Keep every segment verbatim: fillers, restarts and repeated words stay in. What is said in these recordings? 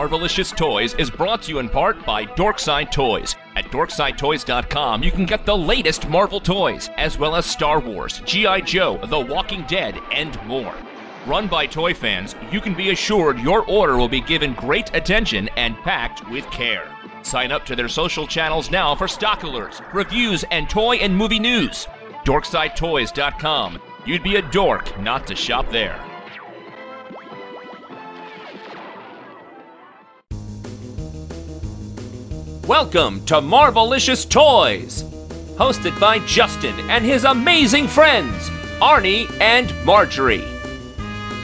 Marvelicious Toys is brought to you in part by Dorkside Toys. At dorkside toys dot com, you can get the latest Marvel toys, as well as Star Wars, G I Joe, The Walking Dead, and more. Run by toy fans, you can be assured your order will be given great attention and packed with care. Sign up to their social channels now for stock alerts, reviews, and toy and movie news. dorkside toys dot com. You'd be a dork not to shop there. Welcome to Marvelicious Toys, hosted by Justin and his amazing friends, Arnie and Marjorie.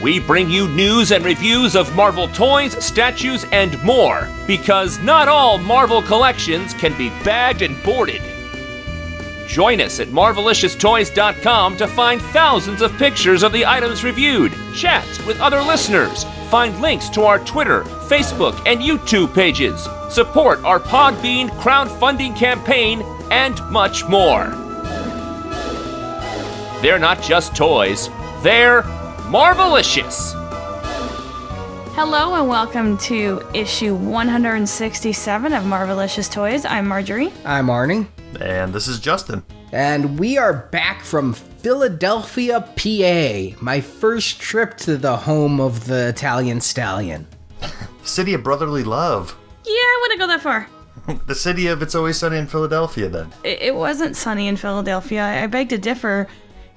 We bring you news and reviews of Marvel toys, statues, and more, because not all Marvel collections can be bagged and boarded. Join us at marvelicious toys dot com to find thousands of pictures of the items reviewed, chats with other listeners, find links to our Twitter, Facebook, and YouTube pages, support our Podbean crowdfunding campaign, and much more. They're not just toys, they're Marvelicious! Hello and welcome to issue one hundred sixty-seven of Marvelicious Toys. I'm Marjorie. I'm Arnie. And this is Justin. And we are back from Philadelphia, P A. My first trip to the home of the Italian Stallion. City of brotherly love. Yeah, I wouldn't go that far. The city of It's Always Sunny in Philadelphia, then. It, it wasn't sunny in Philadelphia. I, I beg to differ,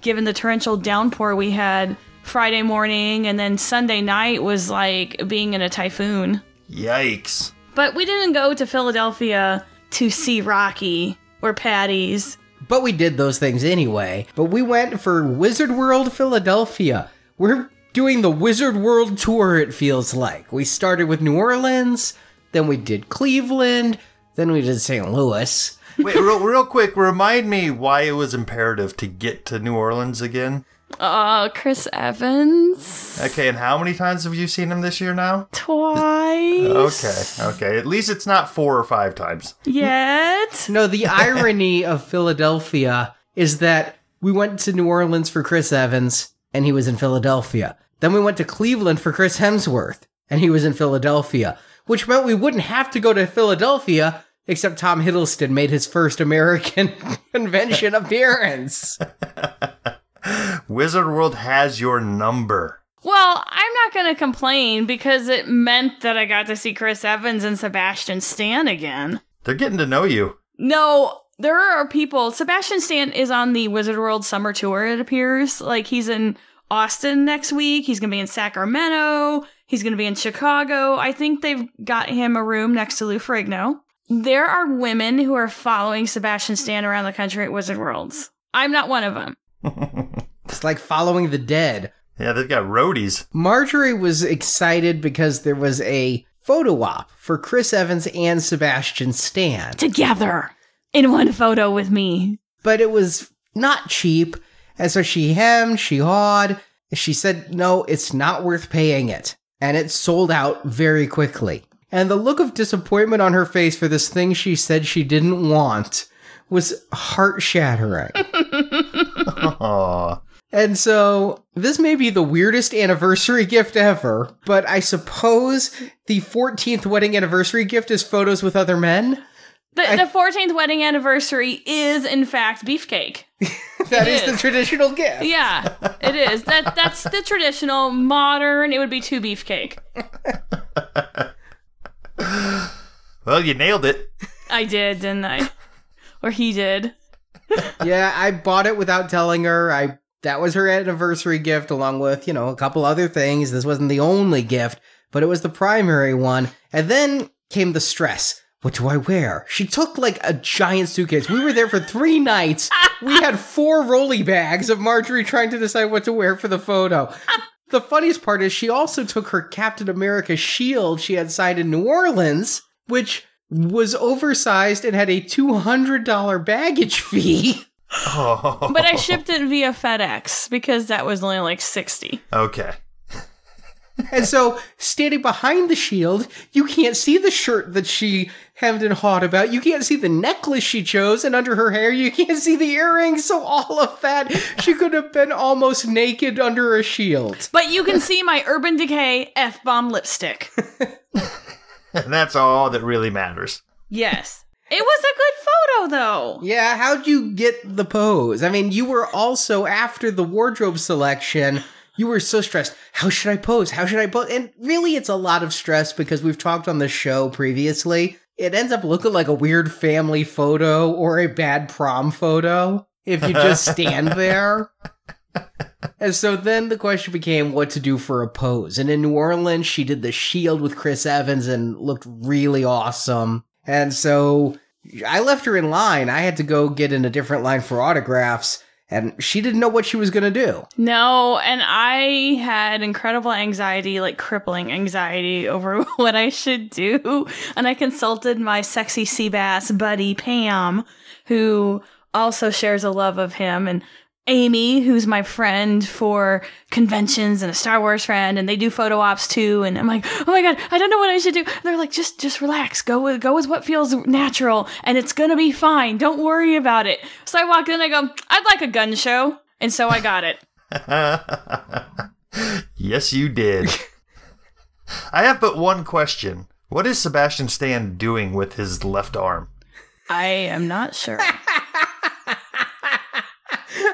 given the torrential downpour we had Friday morning, and then Sunday night was like being in a typhoon. Yikes. But we didn't go to Philadelphia to see Rocky or Patty's. But we did those things anyway. But we went for Wizard World Philadelphia. We're doing the Wizard World tour, it feels like. We started with New Orleans, then we did Cleveland, then we did Saint Louis. Wait, real, real quick, remind me why it was imperative to get to New Orleans again. Uh, Chris Evans. Okay, and how many times have you seen him this year now? Twice. Okay, okay. At least it's not four or five times. Yet. No, the irony of Philadelphia is that we went to New Orleans for Chris Evans, and he was in Philadelphia. Then we went to Cleveland for Chris Hemsworth, and he was in Philadelphia, which meant we wouldn't have to go to Philadelphia, except Tom Hiddleston made his first American convention appearance. Wizard World has your number. Well, I'm not going to complain because it meant that I got to see Chris Evans and Sebastian Stan again. They're getting to know you. No, there are people. Sebastian Stan is on the Wizard World summer tour, it appears. Like, he's in Austin next week. He's going to be in Sacramento. He's going to be in Chicago. I think they've got him a room next to Lou Ferrigno. There are women who are following Sebastian Stan around the country at Wizard Worlds. I'm not one of them. It's like following the dead. Yeah, they've got roadies. Marjorie was excited because there was a photo op for Chris Evans and Sebastian Stan. Together in one photo with me. But it was not cheap. And so she hemmed, she hawed. She said, no, it's not worth paying it. And it sold out very quickly. And the look of disappointment on her face for this thing she said she didn't want was heart-shattering. Aww. And so, this may be the weirdest anniversary gift ever, but I suppose the fourteenth wedding anniversary gift is photos with other men? The, I, the fourteenth wedding anniversary is, in fact, beefcake. That is, is the traditional gift. Yeah, it is. That That's the traditional, modern, it would be two beefcake. Well, you nailed it. I did, didn't I? Or he did. Yeah, I bought it without telling her. I That was her anniversary gift, along with, you know, a couple other things. This wasn't the only gift, but it was the primary one. And then came the stress. What do I wear? She took, like, a giant suitcase. We were there for three nights. We had four rolly bags of Marjorie trying to decide what to wear for the photo. The funniest part is she also took her Captain America shield she had signed in New Orleans, which was oversized and had a two hundred dollars baggage fee. Oh. But I shipped it via FedEx because that was only like sixty dollars. Okay. And so, standing behind the shield, you can't see the shirt that she hemmed and hawed about. You can't see the necklace she chose, and under her hair, you can't see the earrings. So all of that, she could have been almost naked under a shield. But you can see my Urban Decay F-Bomb lipstick. And that's all that really matters. Yes. It was a good photo, though. Yeah, how'd you get the pose? I mean, you were also, after the wardrobe selection, you were so stressed. How should I pose? How should I pose? And really, it's a lot of stress because we've talked on the show previously. It ends up looking like a weird family photo or a bad prom photo if you just stand there. And so then the question became what to do for a pose. And in New Orleans, she did the shield with Chris Evans and looked really awesome. And so I left her in line. I had to go get in a different line for autographs, and she didn't know what she was going to do. No, and I had incredible anxiety, like crippling anxiety over what I should do. And I consulted my sexy sea bass buddy, Pam, who also shares a love of him, and Amy, who's my friend for conventions and a Star Wars friend, and they do photo ops too. And I'm like, oh my God, I don't know what I should do. And they're like, just just relax. Go with, go with what feels natural, and it's going to be fine. Don't worry about it. So I walk in and I go, I'd like a gun show. And so I got it. Yes, you did. I have but one question. What is Sebastian Stan doing with his left arm? I am not sure.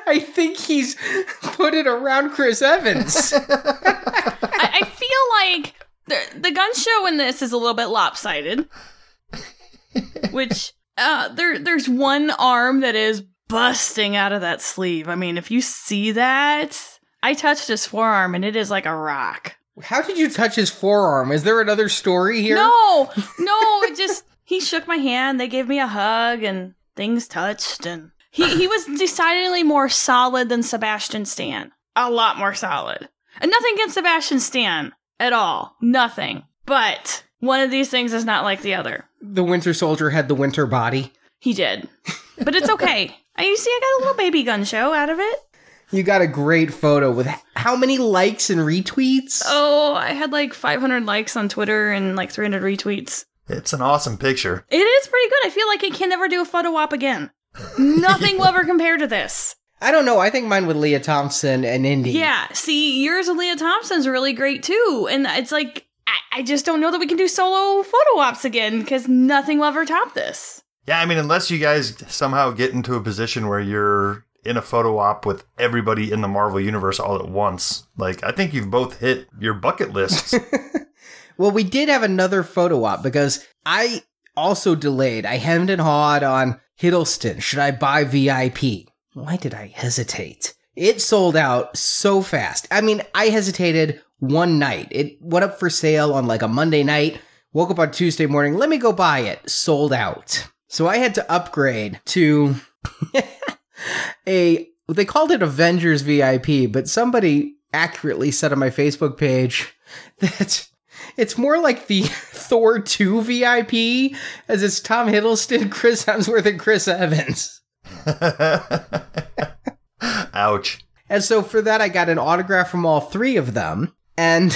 I think he's put it around Chris Evans. I, I feel like the, the gun show in this is a little bit lopsided, which uh, there there's one arm that is busting out of that sleeve. I mean, if you see that, I touched his forearm and it is like a rock. How did you touch his forearm? Is there another story here? No, no, it just, he shook my hand, they gave me a hug, and things touched, and... He he was decidedly more solid than Sebastian Stan. A lot more solid. And nothing against Sebastian Stan at all. Nothing. But one of these things is not like the other. The Winter Soldier had the winter body. He did. But it's okay. You see, I got a little baby gun show out of it. You got a great photo with how many likes and retweets? Oh, I had like five hundred likes on Twitter and like three hundred retweets. It's an awesome picture. It is pretty good. I feel like I can never do a photo op again. Nothing will ever compare to this. I don't know. I think mine with Leah Thompson and Indy. Yeah. See, yours with Leah Thompson's really great, too. And it's like, I, I just don't know that we can do solo photo ops again because nothing will ever top this. Yeah. I mean, unless you guys somehow get into a position where you're in a photo op with everybody in the Marvel Universe all at once. Like, I think you've both hit your bucket lists. Well, we did have another photo op because I also delayed. I hemmed and hawed on... Hiddleston, should I buy V I P? Why did I hesitate? It sold out so fast. I mean, I hesitated one night. It went up for sale on like a Monday night, woke up on Tuesday morning, let me go buy it, sold out. So I had to upgrade to a, they called it Avengers V I P, but somebody accurately said on my Facebook page that... It's more like the Thor two V I P, as it's Tom Hiddleston, Chris Hemsworth, and Chris Evans. Ouch. And so for that, I got an autograph from all three of them, and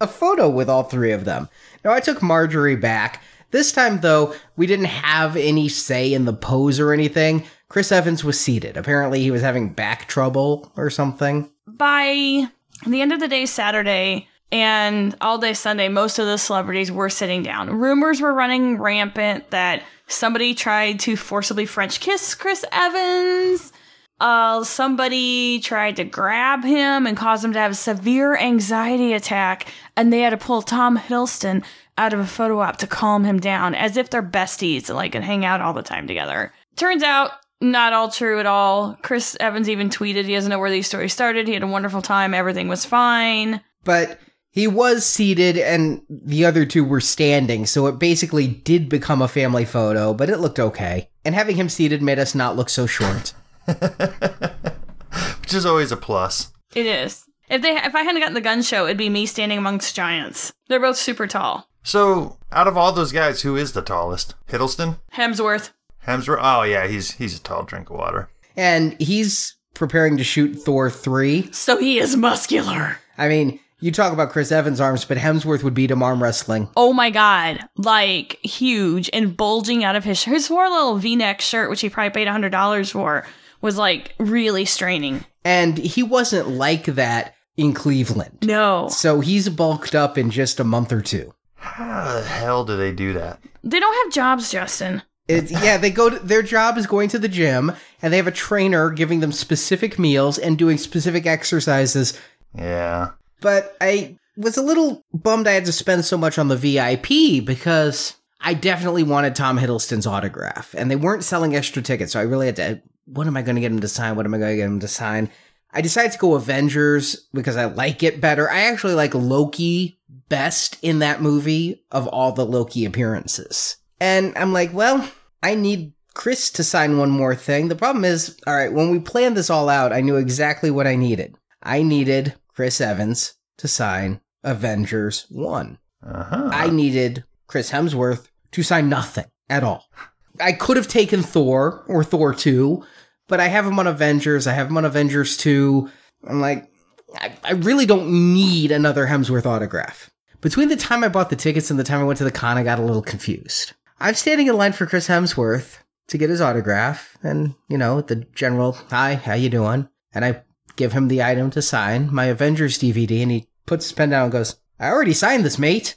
a photo with all three of them. Now, I took Marjorie back. This time, though, we didn't have any say in the pose or anything. Chris Evans was seated. Apparently, he was having back trouble or something. By the end of the day, Saturday... And all day Sunday, most of the celebrities were sitting down. Rumors were running rampant that somebody tried to forcibly French kiss Chris Evans. Uh, somebody tried to grab him and cause him to have a severe anxiety attack. And they had to pull Tom Hiddleston out of a photo op to calm him down, as if they're besties and like and hang out all the time together. Turns out, not all true at all. Chris Evans even tweeted he doesn't know where these stories started. He had a wonderful time. Everything was fine. But... he was seated and the other two were standing, so it basically did become a family photo, but it looked okay. And having him seated made us not look so short. Which is always a plus. It is. If they, if I hadn't gotten the gun show, it'd be me standing amongst giants. They're both super tall. So, out of all those guys, who is the tallest? Hiddleston? Hemsworth. Hemsworth? Oh, yeah, he's he's a tall drink of water. And he's preparing to shoot Thor three. So he is muscular. I mean... you talk about Chris Evans' arms, but Hemsworth would beat him arm wrestling. Oh my God. Like, huge and bulging out of his shirt. His poor little V-neck shirt, which he probably paid one hundred dollars for, was like really straining. And he wasn't like that in Cleveland. No. So he's bulked up in just a month or two. How the hell do they do that? They don't have jobs, Justin. It's, yeah, they go to, their job is going to the gym, and they have a trainer giving them specific meals and doing specific exercises. Yeah. But I was a little bummed I had to spend so much on the V I P, because I definitely wanted Tom Hiddleston's autograph, and they weren't selling extra tickets, so I really had to, what am I going to get him to sign? What am I going to get him to sign? I decided to go Avengers because I like it better. I actually like Loki best in that movie of all the Loki appearances. And I'm like, well, I need Chris to sign one more thing. The problem is, all right, when we planned this all out, I knew exactly what I needed. I needed Chris Evans to sign Avengers one. Uh-huh. I needed Chris Hemsworth to sign nothing at all. I could have taken Thor or Thor two, but I have him on Avengers. I have him on Avengers two. I'm like, I, I really don't need another Hemsworth autograph. Between the time I bought the tickets and the time I went to the con, I got a little confused. I'm standing in line for Chris Hemsworth to get his autograph, and, you know, the general, hi, how you doing? And I give him the item to sign, my Avengers D V D, and he puts his pen down and goes, I already signed this, mate.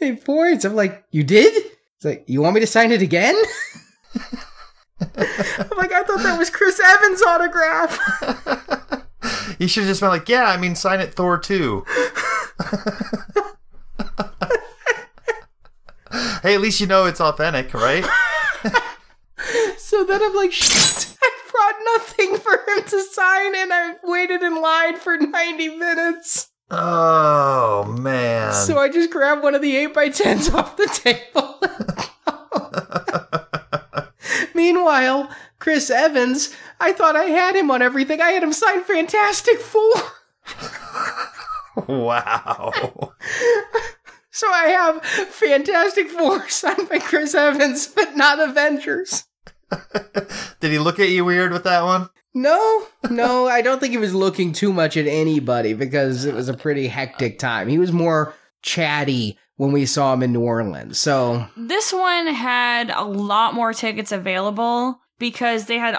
He points. I'm like, you did? He's like, you want me to sign it again? I'm like, I thought that was Chris Evans' autograph. You should have just been like, yeah, I mean, sign it Thor two. Hey, at least you know it's authentic, right? So then I'm like, shit, I brought nothing for him to sign, and I waited in line for ninety minutes. Oh, man. So I just grabbed one of the eight by tens off the table. Meanwhile, Chris Evans, I thought I had him on everything. I had him sign Fantastic Four. Wow. So I have Fantastic Four signed by Chris Evans, but not Avengers. Did he look at you weird with that one? No, no, I don't think he was looking too much at anybody because it was a pretty hectic time. He was more chatty when we saw him in New Orleans. So this one had a lot more tickets available because they had,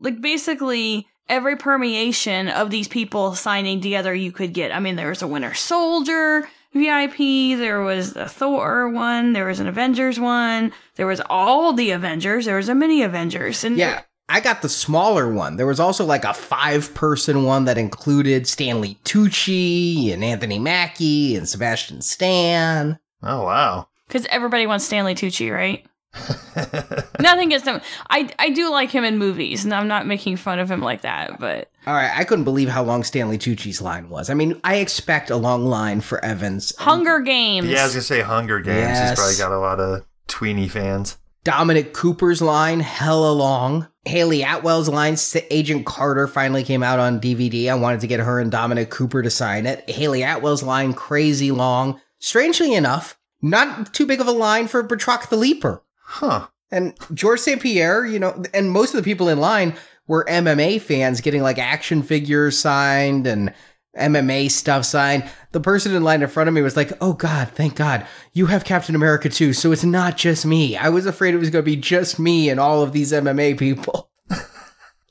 like, basically every permeation of these people signing together you could get. I mean, there was a Winter Soldier V I P, there was a Thor one, there was an Avengers one, there was all the Avengers, there was a mini Avengers. And yeah, I got the smaller one. There was also like a five-person one that included Stanley Tucci and Anthony Mackie and Sebastian Stan. Oh, wow. Because everybody wants Stanley Tucci, right? Nothing against him. I, I do like him in movies, and I'm not making fun of him like that, but... All right, I couldn't believe how long Stanley Tucci's line was. I mean, I expect a long line for Evans. And... Hunger Games. Yeah, I was going to say Hunger Games. Yes. He's probably got a lot of tweenie fans. Dominic Cooper's line, hella long. Hayley Atwell's line, Agent Carter finally came out on D V D. I wanted to get her and Dominic Cooper to sign it. Hayley Atwell's line, crazy long. Strangely enough, not too big of a line for Batroc the Leaper. Huh. And George Saint Pierre, you know, and most of the people in line were M M A fans getting, like, action figures signed and M M A stuff signed. The person in line in front of me was like, oh, God, thank God, you have Captain America too, so it's not just me. I was afraid it was going to be just me and all of these M M A people.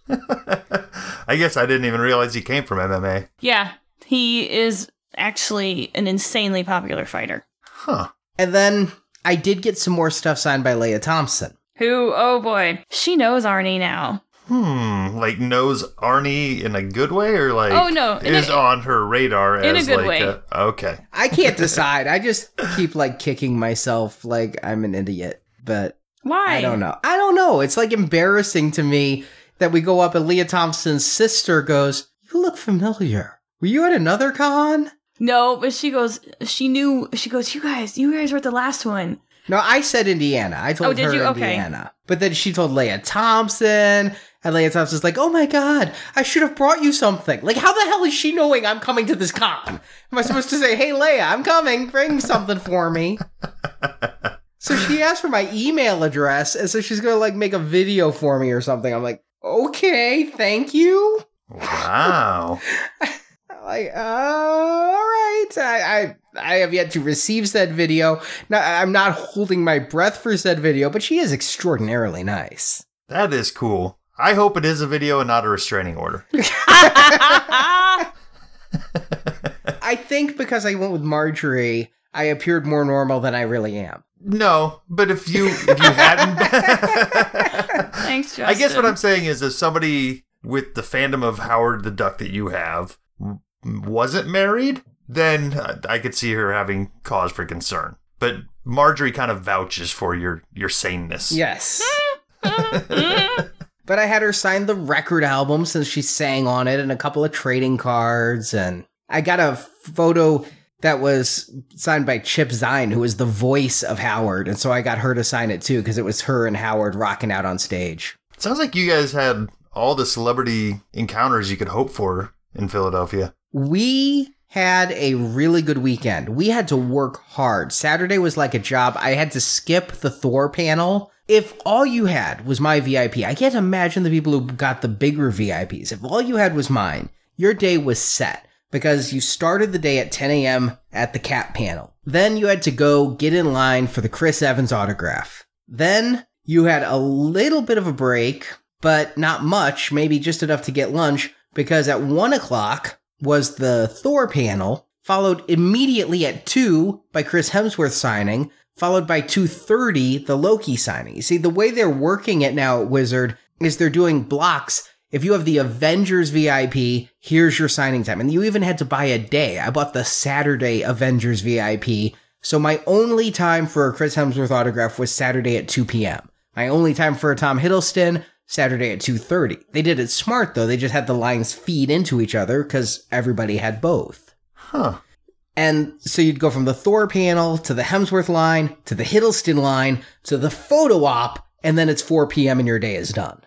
I guess I didn't even realize he came from M M A. Yeah, he is actually an insanely popular fighter. Huh. And then I did get some more stuff signed by Leah Thompson. Who, oh boy, she knows Arnie now. Hmm, like knows Arnie in a good way, or like oh, no. is a, on her radar in as a good like way. A, okay. I can't decide. I just keep like kicking myself like I'm an idiot. But why? I don't know. I don't know. It's like embarrassing to me that we go up and Leah Thompson's sister goes, you look familiar. Were you at another con? No, but she goes, she knew, she goes, you guys, you guys were at the last one. No, I said Indiana. I told oh, her you? Indiana. Okay. But then she told Leah Thompson, and Leah Thompson's like, oh my God, I should have brought you something. Like, how the hell is she knowing I'm coming to this con? Am I supposed to say, hey, Leah, I'm coming, bring something for me? So she asked for my email address, and so she's going to, like, make a video for me or something. I'm like, okay, thank you. Wow. Like, uh, all right. I, I I have yet to receive said video. Now, I'm not holding my breath for said video, but she is extraordinarily nice. That is cool. I hope it is a video and not a restraining order. I think because I went with Marjorie, I appeared more normal than I really am. No, but if you if you hadn't, thanks, Justin. I guess what I'm saying is, if somebody with the fandom of Howard the Duck that you have wasn't married, then I could see her having cause for concern. But Marjorie kind of vouches for your your saneness. Yes. But I had her sign the record album since she sang on it, and a couple of trading cards, and I got a photo that was signed by Chip Zien, who was the voice of Howard, and so I got her to sign it too, because it was her and Howard rocking out on stage. It sounds like you guys had all the celebrity encounters you could hope for in Philadelphia. We had a really good weekend. We had to work hard. Saturday was like a job. I had to skip the Thor panel. If all you had was my V I P, I can't imagine the people who got the bigger V I Ps. If all you had was mine, your day was set. Because you started the day at ten a.m. at the Cap panel. Then you had to go get in line for the Chris Evans autograph. Then you had a little bit of a break, but not much, maybe just enough to get lunch, because at one o'clock was the Thor panel, followed immediately at two by Chris Hemsworth signing, followed by two thirty the Loki signing. You see, the way they're working it now at Wizard is they're doing blocks. If you have the Avengers V I P, here's your signing time. And you even had to buy a day. I bought the Saturday Avengers V I P. So my only time for a Chris Hemsworth autograph was Saturday at two p.m. My only time for a Tom Hiddleston, Saturday at two thirty. They did it smart, though. They just had the lines feed into each other because everybody had both. Huh. And so you'd go from the Thor panel to the Hemsworth line to the Hiddleston line to the photo op, and then it's four p.m. and your day is done.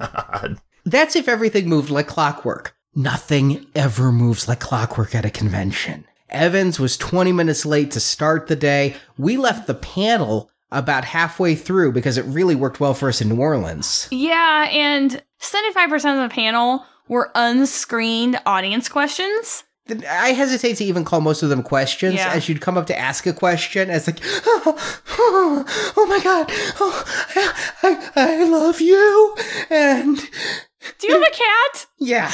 God. That's if everything moved like clockwork. Nothing ever moves like clockwork at a convention. Evans was twenty minutes late to start the day. We left the panel about halfway through because it really worked well for us in New Orleans. Yeah, and seventy-five percent of the panel were unscreened audience questions. I hesitate to even call most of them questions. Yeah. As you'd come up to ask a question, it's like, oh, oh, oh my God, oh, I, I love you, and... Do you have a cat? Yeah.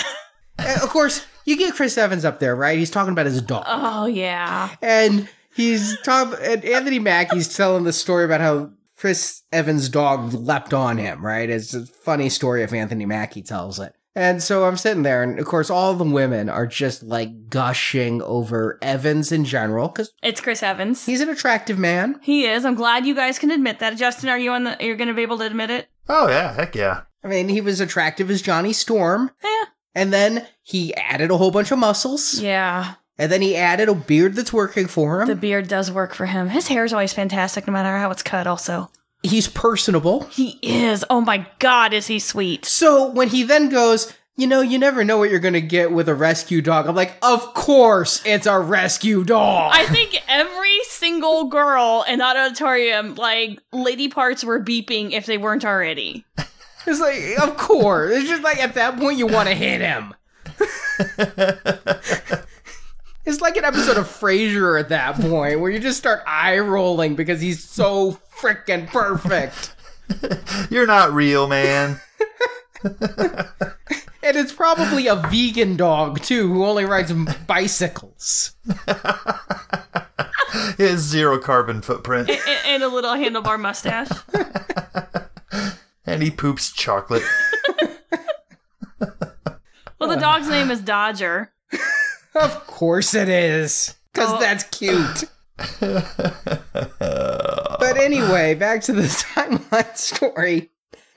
Of course, you get Chris Evans up there, right? He's talking about his dog. Oh, yeah. And he's Tom and Anthony Mackie's telling the story about how Chris Evans' dog leapt on him, right? It's a funny story if Anthony Mackie tells it. And so I'm sitting there, and of course, all the women are just like gushing over Evans in general, because it's Chris Evans. He's an attractive man. He is. I'm glad you guys can admit that. Justin, are you on the? You're going to be able to admit it? Oh yeah, heck yeah. I mean, he was attractive as Johnny Storm. Yeah. And then he added a whole bunch of muscles. Yeah. And then he added a beard that's working for him. The beard does work for him. His hair is always fantastic, no matter how it's cut, also. He's personable. He is. Oh my God, is he sweet. So when he then goes, you know, you never know what you're going to get with a rescue dog. I'm like, of course, it's a rescue dog. I think every single girl in that auditorium, like, lady parts were beeping if they weren't already. It's like, of course. It's just like, at that point, you want to hit him. It's like an episode of Frasier at that point, where you just start eye-rolling because he's so freaking perfect. You're not real, man. And it's probably a vegan dog, too, who only rides bicycles. He has zero carbon footprint. And, and a little handlebar mustache. And he poops chocolate. Well, the dog's name is Dodger. Of course it is. Because oh. That's cute. But anyway, back to the timeline story.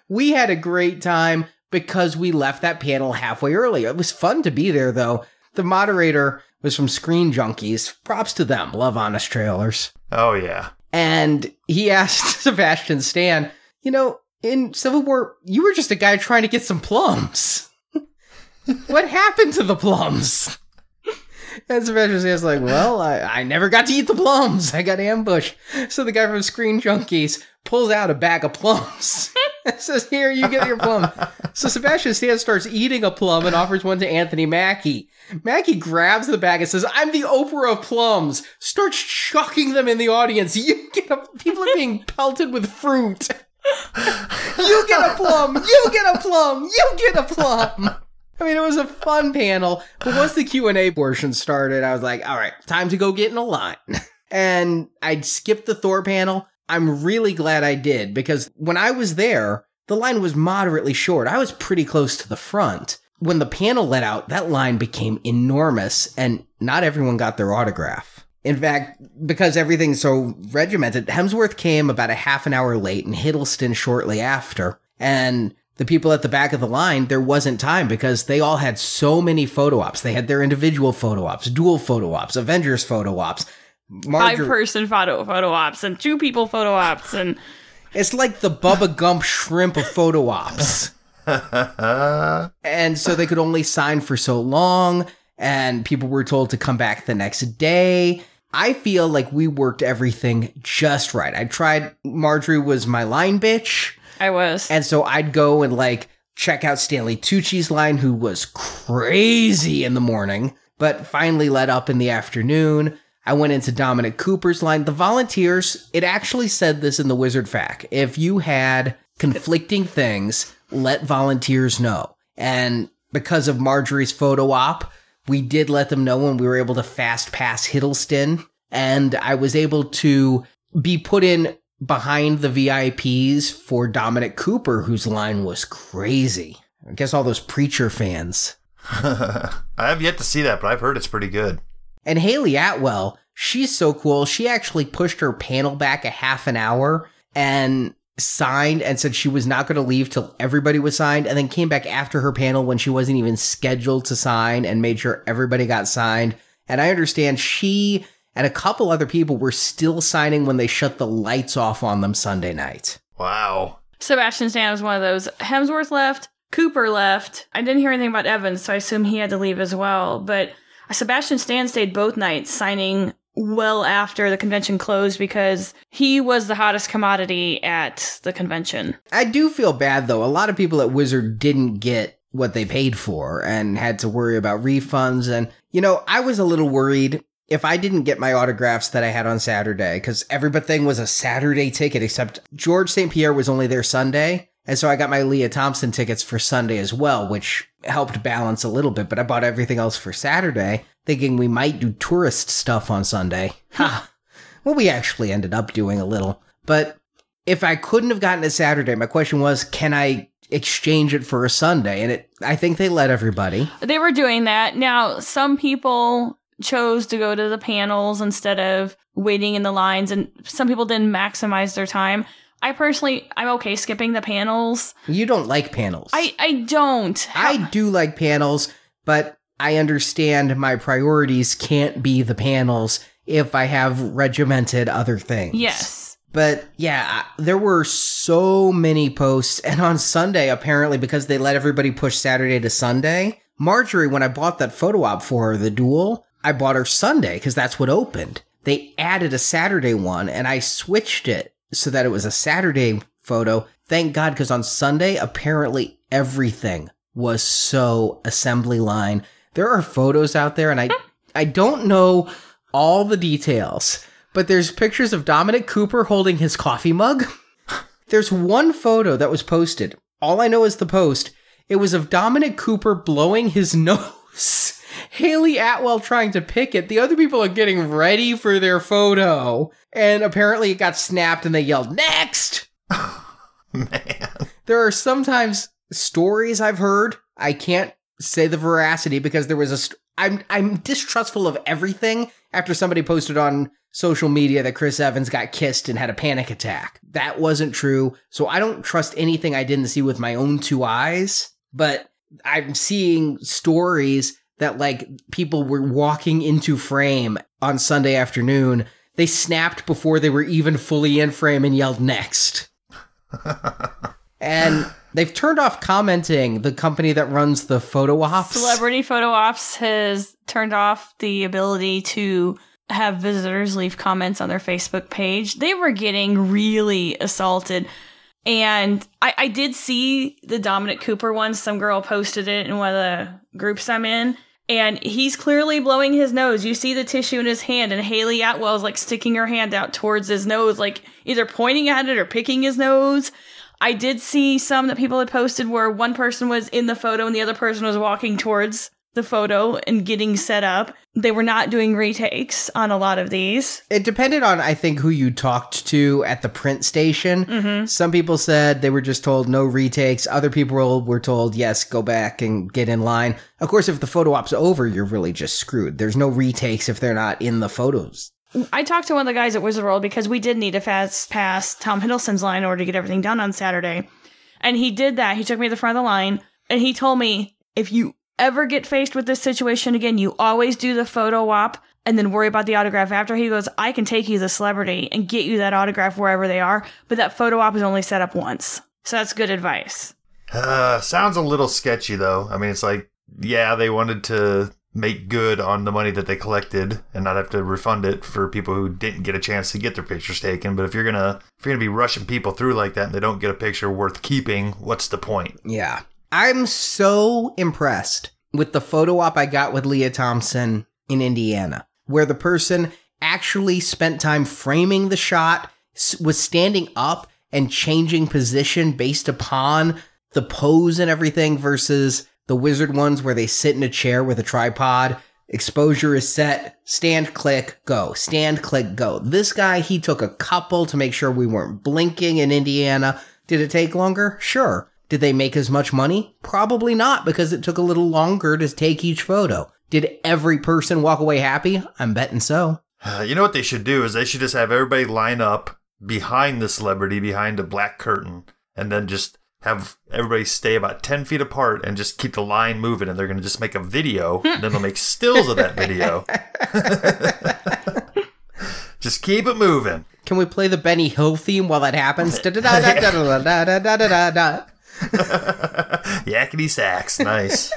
We had a great time because we left that panel halfway early. It was fun to be there, though. The moderator was from Screen Junkies. Props to them. Love Honest Trailers. Oh, yeah. And he asked Sebastian Stan, you know, in Civil War, you were just a guy trying to get some plums. What happened to the plums? And Sebastian Stan's like, well, I, I never got to eat the plums. I got ambushed. So the guy from Screen Junkies pulls out a bag of plums and says, here, you get your plum. So Sebastian Stan starts eating a plum and offers one to Anthony Mackie. Mackie grabs the bag and says, I'm the Oprah of plums. Starts chucking them in the audience. You get a, people are being pelted with fruit. You get a plum. You get a plum. You get a plum. I mean, it was a fun panel, but once the Q and A portion started, I was like, all right, time to go get in a line. and I'd skipped the Thor panel. I'm really glad I did, because when I was there, the line was moderately short. I was pretty close to the front. When the panel let out, that line became enormous, and not everyone got their autograph. In fact, because everything's so regimented, Hemsworth came about a half an hour late and Hiddleston shortly after, and the people at the back of the line, there wasn't time because they all had so many photo ops. They had their individual photo ops, dual photo ops, Avengers photo ops, Marjor- five-person photo photo ops, and two-people photo ops, and it's like the Bubba Gump shrimp of photo ops. And so they could only sign for so long, and people were told to come back the next day. I feel like we worked everything just right. I tried, Marjorie was my line bitch. I was. And so I'd go and like check out Stanley Tucci's line, who was crazy in the morning, but finally let up in the afternoon. I went into Dominic Cooper's line. The volunteers, it actually said this in the Wizard Fact. If you had conflicting things, let volunteers know. And because of Marjorie's photo op, we did let them know when we were able to fast pass Hiddleston. And I was able to be put in behind the V I Ps for Dominic Cooper, whose line was crazy. I guess all those Preacher fans. I have yet to see that, but I've heard it's pretty good. And Hayley Atwell, she's so cool. She actually pushed her panel back a half an hour and signed and said she was not going to leave till everybody was signed, and then came back after her panel when she wasn't even scheduled to sign and made sure everybody got signed. And I understand she and a couple other people were still signing when they shut the lights off on them Sunday night. Wow. Sebastian Stan was one of those. Hemsworth left. Cooper left. I didn't hear anything about Evans, so I assume he had to leave as well. But Sebastian Stan stayed both nights, signing well after the convention closed because he was the hottest commodity at the convention. I do feel bad, though. A lot of people at Wizard didn't get what they paid for and had to worry about refunds. And, you know, I was a little worried if I didn't get my autographs that I had on Saturday, because everything was a Saturday ticket, except George Saint Pierre was only there Sunday. And so I got my Leah Thompson tickets for Sunday as well, which helped balance a little bit, but I bought everything else for Saturday, thinking we might do tourist stuff on Sunday. Ha! Well, we actually ended up doing a little. But if I couldn't have gotten it Saturday, my question was, can I exchange it for a Sunday? And it, I think they let everybody. They were doing that. Now, some people chose to go to the panels instead of waiting in the lines, and some people didn't maximize their time. I personally, I'm okay skipping the panels. You don't like panels. I, I don't. I do like panels, but I understand my priorities can't be the panels if I have regimented other things. Yes. But yeah, there were so many posts. And on Sunday, apparently, because they let everybody push Saturday to Sunday, Marjorie, when I bought that photo op for her, the duel, I bought her Sunday because that's what opened. They added a Saturday one and I switched it so that it was a Saturday photo. Thank God, because on Sunday, apparently everything was so assembly line. There are photos out there, and I I don't know all the details, but there's pictures of Dominic Cooper holding his coffee mug. There's one photo that was posted. All I know is the post. It was of Dominic Cooper blowing his nose, Hayley Atwell trying to pick it. The other people are getting ready for their photo. And apparently it got snapped and they yelled, next! Man. There are sometimes stories I've heard. I can't say the veracity because there was a... St- I'm, I'm distrustful of everything after somebody posted on social media that Chris Evans got kissed and had a panic attack. That wasn't true. So I don't trust anything I didn't see with my own two eyes. But I'm seeing stories that like people were walking into frame on Sunday afternoon. They snapped before they were even fully in frame and yelled next. And they've turned off commenting. The company that runs the photo ops. Celebrity photo ops has turned off the ability to have visitors leave comments on their Facebook page. They were getting really assaulted. And I, I did see the Dominic Cooper one. Some girl posted it in one of the groups I'm in. And he's clearly blowing his nose. You see the tissue in his hand, and Hayley Atwell's like sticking her hand out towards his nose, like either pointing at it or picking his nose. I did see some that people had posted where one person was in the photo and the other person was walking towards the photo and getting set up. They were not doing retakes on a lot of these. It depended on, I think, who you talked to at the print station. Mm-hmm. Some people said they were just told no retakes. Other people were told, yes, go back and get in line. Of course, if the photo op's over, you're really just screwed. There's no retakes if they're not in the photos. I talked to one of the guys at Wizard World because we did need a fast pass Tom Hiddleston's line in order to get everything done on Saturday. And he did that. He took me to the front of the line and he told me, if you ever get faced with this situation again, you always do the photo op and then worry about the autograph after. He goes, I can take you the celebrity and get you that autograph wherever they are, but that photo op is only set up once. So that's good advice. Uh, sounds a little sketchy though. I mean, it's like, yeah, they wanted to make good on the money that they collected and not have to refund it for people who didn't get a chance to get their pictures taken. But if you're gonna if you're gonna be rushing people through like that and they don't get a picture worth keeping, what's the point? Yeah, I'm so impressed with the photo op I got with Leah Thompson in Indiana, where the person actually spent time framing the shot, was standing up and changing position based upon the pose and everything, versus the Wizard ones where they sit in a chair with a tripod, exposure is set, stand, click, go, stand, click, go. This guy, he took a couple to make sure we weren't blinking in Indiana. Did it take longer? Sure. Did they make as much money? Probably not, because it took a little longer to take each photo. Did every person walk away happy? I'm betting so. Uh, you know what they should do is they should just have everybody line up behind the celebrity, behind a black curtain, and then just have everybody stay about ten feet apart and just keep the line moving, and they're going to just make a video, and then they'll make stills of that video. Just keep it moving. Can we play the Benny Hill theme while that happens? Yakety sax. Nice.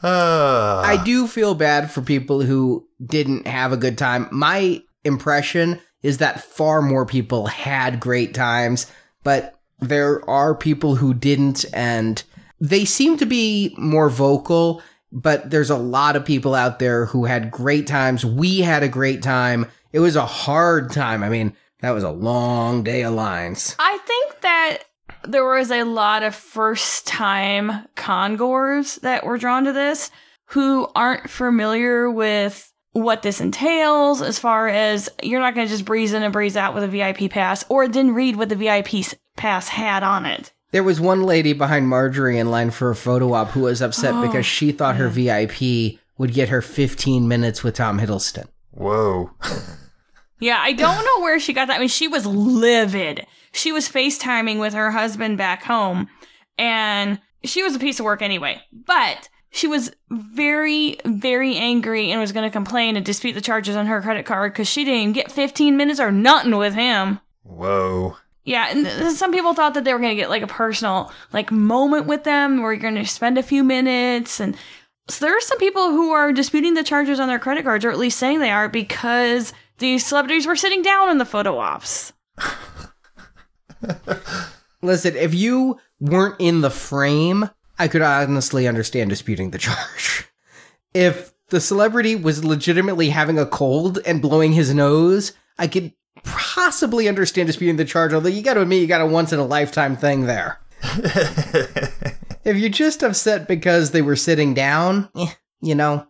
I do feel bad for people who didn't have a good time. My impression is that far more people had great times. But there are people who didn't, and they seem to be more vocal, but there's a lot of people out there who had great times. We had a great time. It was a hard time. I mean, that was a long day of lines. I think that there was a lot of first-time congoers that were drawn to this who aren't familiar with what this entails, as far as you're not going to just breeze in and breeze out with a V I P pass, or didn't read what the V I P pass had on it. There was one lady behind Marjorie in line for a photo op who was upset oh, because she thought her man. V I P would get her fifteen minutes with Tom Hiddleston. Whoa. Yeah, I don't know where she got that. I mean, she was livid. She was FaceTiming with her husband back home, and she was a piece of work anyway. But she was very, very angry and was going to complain and dispute the charges on her credit card because she didn't even get fifteen minutes or nothing with him. Whoa. Yeah, and th- some people thought that they were going to get like a personal like moment with them where you're going to spend a few minutes. And so there are some people who are disputing the charges on their credit cards, or at least saying they are, because these celebrities were sitting down in the photo ops. Listen, if you weren't in the frame, I could honestly understand disputing the charge. If the celebrity was legitimately having a cold and blowing his nose, I could possibly understand disputing the charge, although you got to admit you got a once-in-a-lifetime thing there. If you're just upset because they were sitting down, eh, you know,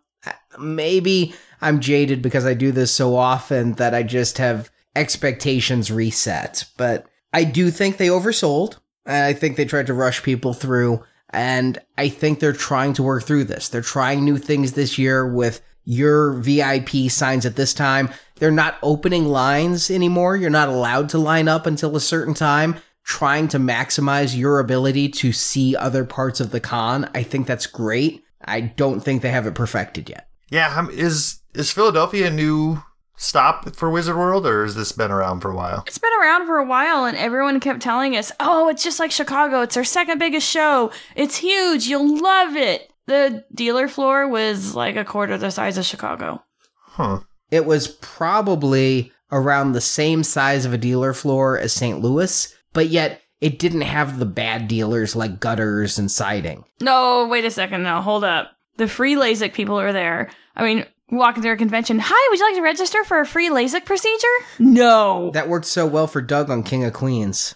maybe I'm jaded because I do this so often that I just have expectations reset. But I do think they oversold. I think they tried to rush people through. And I think they're trying to work through this. They're trying new things this year with your V I P signs at this time. They're not opening lines anymore. You're not allowed to line up until a certain time, trying to maximize your ability to see other parts of the con. I think that's great. I don't think they have it perfected yet. Yeah. Is, is Philadelphia a new stop for Wizard World, or has this been around for a while? It's been around for a while, and everyone kept telling us, oh, it's just like Chicago. It's their second biggest show. It's huge. You'll love it. The dealer floor was like a quarter the size of Chicago. Huh. It was probably around the same size of a dealer floor as Saint Louis, but yet it didn't have the bad dealers like gutters and siding. No, wait a second. No, hold up. The free LASIK people are there. I mean, walking through a convention. Hi, would you like to register for a free LASIK procedure? No. That worked so well for Doug on King of Queens.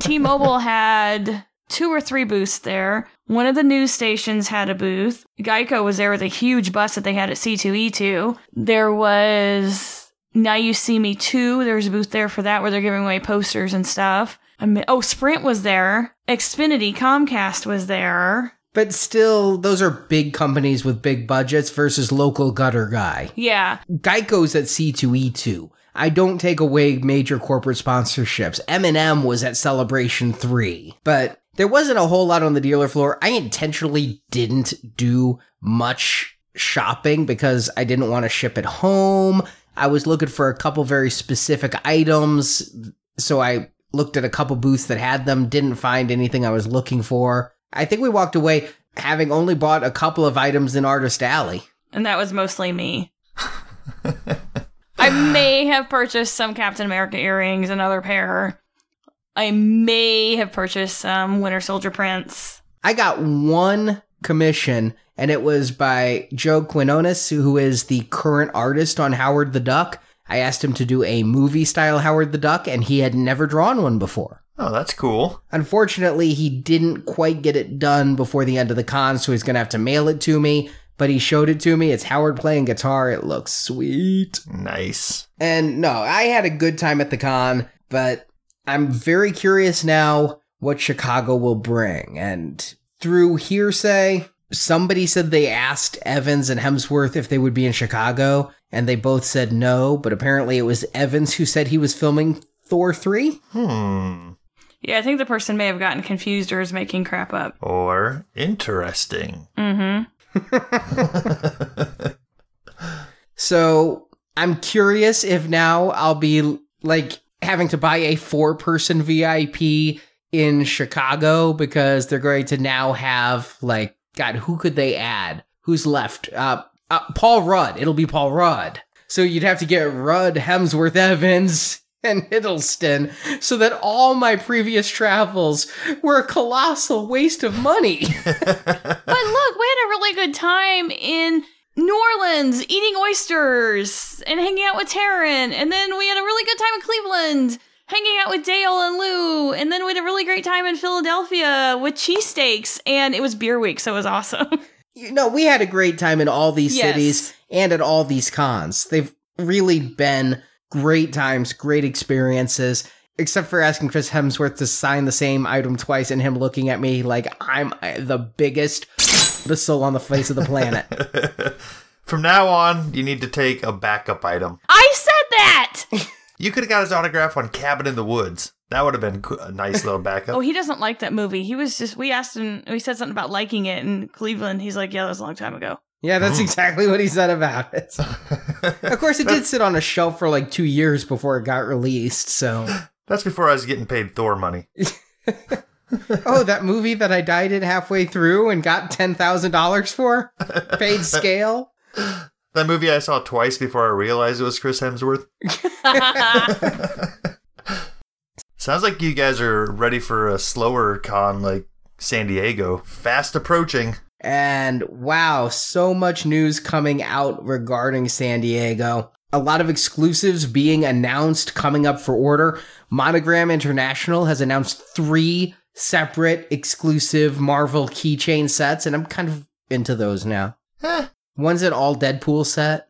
T-Mobile had two or three booths there. One of the news stations had a booth. Geico was there with a huge bus that they had at C two E two. There was Now You See Me two. There was a booth there for that where they're giving away posters and stuff. I mean, oh, Sprint was there. Xfinity, Comcast was there. But still, those are big companies with big budgets versus local gutter guy. Yeah. Geico's at C two E two. I don't take away major corporate sponsorships. M and M was at Celebration three. But there wasn't a whole lot on the dealer floor. I intentionally didn't do much shopping because I didn't want to ship it home. I was looking for a couple very specific items. So I looked at a couple booths that had them, didn't find anything I was looking for. I think we walked away having only bought a couple of items in Artist Alley. And that was mostly me. I may have purchased some Captain America earrings, another pair. I may have purchased some Winter Soldier prints. I got one commission, and it was by Joe Quinones, who is the current artist on Howard the Duck. I asked him to do a movie-style Howard the Duck, and he had never drawn one before. Oh, that's cool. Unfortunately, he didn't quite get it done before the end of the con, so he's going to have to mail it to me. But he showed it to me. It's Howard playing guitar. It looks sweet. Nice. And no, I had a good time at the con, but I'm very curious now what Chicago will bring. And through hearsay, somebody said they asked Evans and Hemsworth if they would be in Chicago, and they both said no, but apparently it was Evans who said he was filming Thor three. Hmm. Yeah, I think the person may have gotten confused or is making crap up. Or interesting. Mm-hmm. So I'm curious if now I'll be like having to buy a four-person V I P in Chicago because they're going to now have like, God, who could they add? Who's left? Uh, uh, Paul Rudd. It'll be Paul Rudd. So you'd have to get Rudd, Hemsworth, Evans, and Hiddleston, so that all my previous travels were a colossal waste of money. But look, we had a really good time in New Orleans eating oysters and hanging out with Taryn. And then we had a really good time in Cleveland hanging out with Dale and Lou. And then we had a really great time in Philadelphia with cheesesteaks. And it was beer week, so it was awesome. You know, we had a great time in all these yes. cities and at all these cons. They've really been great times, great experiences, except for asking Chris Hemsworth to sign the same item twice and him looking at me like I'm the biggest imbecile on the face of the planet. From now on, you need to take a backup item. I said that! You could have got his autograph on Cabin in the Woods. That would have been a nice little backup. Oh, he doesn't like that movie. He was just, we asked him, we said something about liking it in Cleveland. He's like, yeah, that was a long time ago. Yeah, that's exactly what he said about it. Of course, it did sit on a shelf for like two years before it got released, so... That's before I was getting paid Thor money. Oh, that movie that I died in halfway through and got ten thousand dollars for? Paid scale? That movie I saw twice before I realized it was Chris Hemsworth? Sounds like you guys are ready for a slower con like San Diego. Fast approaching. And wow, so much news coming out regarding San Diego. A lot of exclusives being announced coming up for order. Monogram International has announced three separate exclusive Marvel keychain sets, and I'm kind of into those now. Huh. One's an all Deadpool set.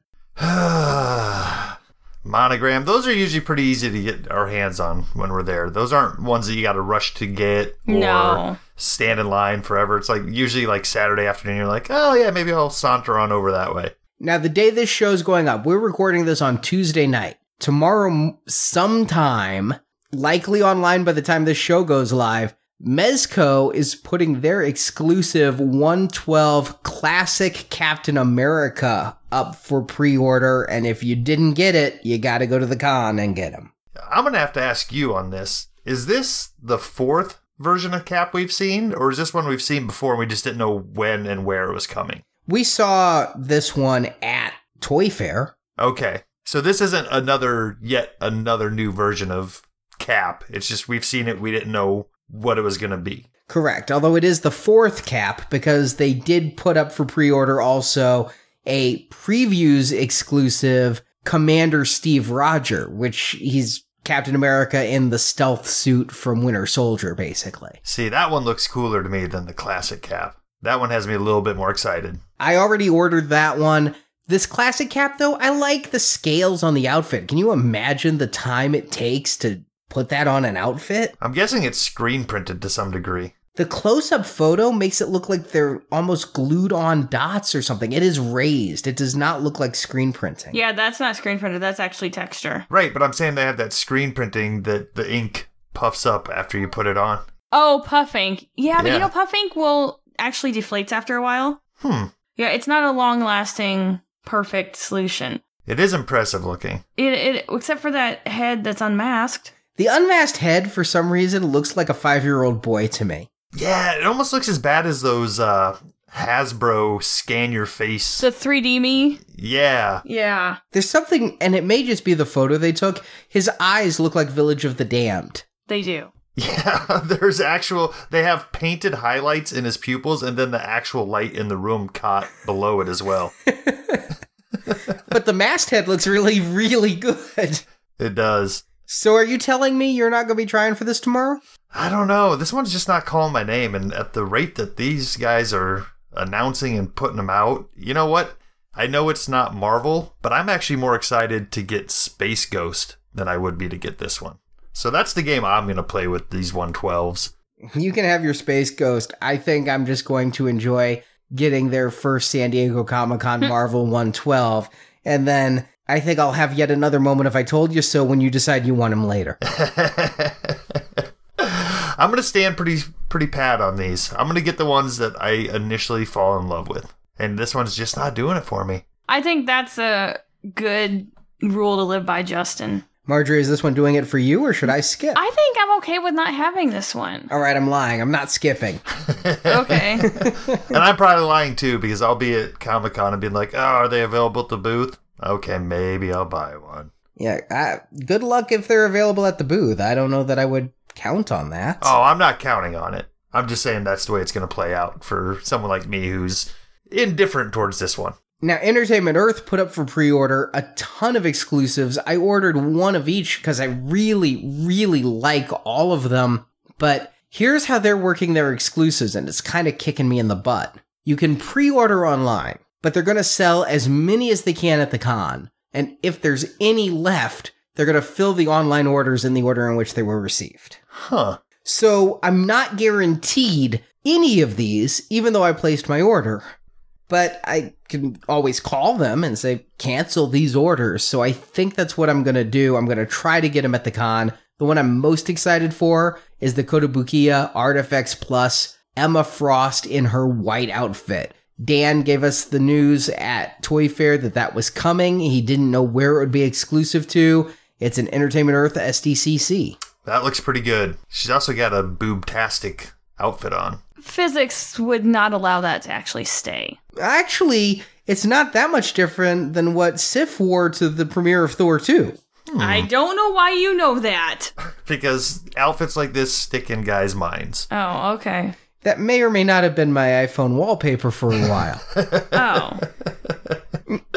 Monogram, those are usually pretty easy to get our hands on when we're there. Those aren't ones that you got to rush to get or... No. Stand in line forever. It's like usually like Saturday afternoon, you're like, oh yeah, maybe I'll saunter on over that way. Now the day this show's going up, we're recording this on Tuesday night. Tomorrow sometime, likely online by the time this show goes live, Mezco is putting their exclusive one twelve classic Captain America up for pre-order. And if you didn't get it, you got to go to the con and get them. I'm going to have to ask you on this. Is this the fourth version of Cap we've seen, or is this one we've seen before and we just didn't know when and where it was coming? We saw this one at Toy Fair. Okay, so this isn't another, yet another new version of Cap. It's just we've seen it, we didn't know what it was going to be. Correct, although it is the fourth Cap because they did put up for pre-order also a previews exclusive Commander Steve Rogers, which he's Captain America in the stealth suit from Winter Soldier, basically. See, that one looks cooler to me than the classic Cap. That one has me a little bit more excited. I already ordered that one. This classic Cap, though, I like the scales on the outfit. Can you imagine the time it takes to put that on an outfit? I'm guessing it's screen printed to some degree. The close-up photo makes it look like they're almost glued on dots or something. It is raised. It does not look like screen printing. Yeah, that's not screen printed. That's actually texture. Right, but I'm saying they have that screen printing that the ink puffs up after you put it on. Oh, puff ink. Yeah, but yeah. you know, puff ink will actually deflates after a while. Hmm. Yeah, it's not a long-lasting, perfect solution. It is impressive looking. It, it except for that head that's unmasked. The unmasked head, for some reason, looks like a five-year-old boy to me. Yeah, it almost looks as bad as those uh, Hasbro scan your face. The three D me? Yeah. Yeah. There's something, and it may just be the photo they took, his eyes look like Village of the Damned. They do. Yeah, there's actual, they have painted highlights in his pupils and then the actual light in the room caught below it as well. But the masthead looks really, really good. It does. So are you telling me you're not going to be trying for this tomorrow? I don't know. This one's just not calling my name. And at the rate that these guys are announcing and putting them out, you know what? I know it's not Marvel, but I'm actually more excited to get Space Ghost than I would be to get this one. So that's the game I'm going to play with these one twelves. You can have your Space Ghost. I think I'm just going to enjoy getting their first San Diego Comic-Con Marvel one twelve. And then I think I'll have yet another moment if I told you so when you decide you want him later. I'm going to stand pretty pretty pat on these. I'm going to get the ones that I initially fall in love with. And this one's just not doing it for me. I think that's a good rule to live by, Justin. Marjorie, is this one doing it for you or should I skip? I think I'm okay with not having this one. All right, I'm lying. I'm not skipping. Okay. And I'm probably lying too because I'll be at Comic-Con and be like, oh, are they available at the booth? Okay, maybe I'll buy one. Yeah, I, good luck if they're available at the booth. I don't know that I would count on that. Oh, I'm not counting on it. I'm just saying that's the way it's going to play out for someone like me who's indifferent towards this one. Now, Entertainment Earth put up for pre-order a ton of exclusives. I ordered one of each because I really, really like all of them. But here's how they're working their exclusives, and it's kind of kicking me in the butt. You can pre-order online, but they're going to sell as many as they can at the con. And if there's any left, they're going to fill the online orders in the order in which they were received. Huh. So I'm not guaranteed any of these, even though I placed my order. But I can always call them and say, cancel these orders. So I think that's what I'm going to do. I'm going to try to get them at the con. The one I'm most excited for is the Kotobukiya Artifacts Plus Emma Frost in her white outfit. Dan gave us the news at Toy Fair that that was coming. He didn't know where it would be exclusive to. It's an Entertainment Earth S D C C. That looks pretty good. She's also got a boobtastic outfit on. Physics would not allow that to actually stay. Actually, it's not that much different than what Sif wore to the premiere of Thor two. Hmm. I don't know why you know that. Because outfits like this stick in guys' minds. Oh, okay. That may or may not have been my iPhone wallpaper for a while. Oh.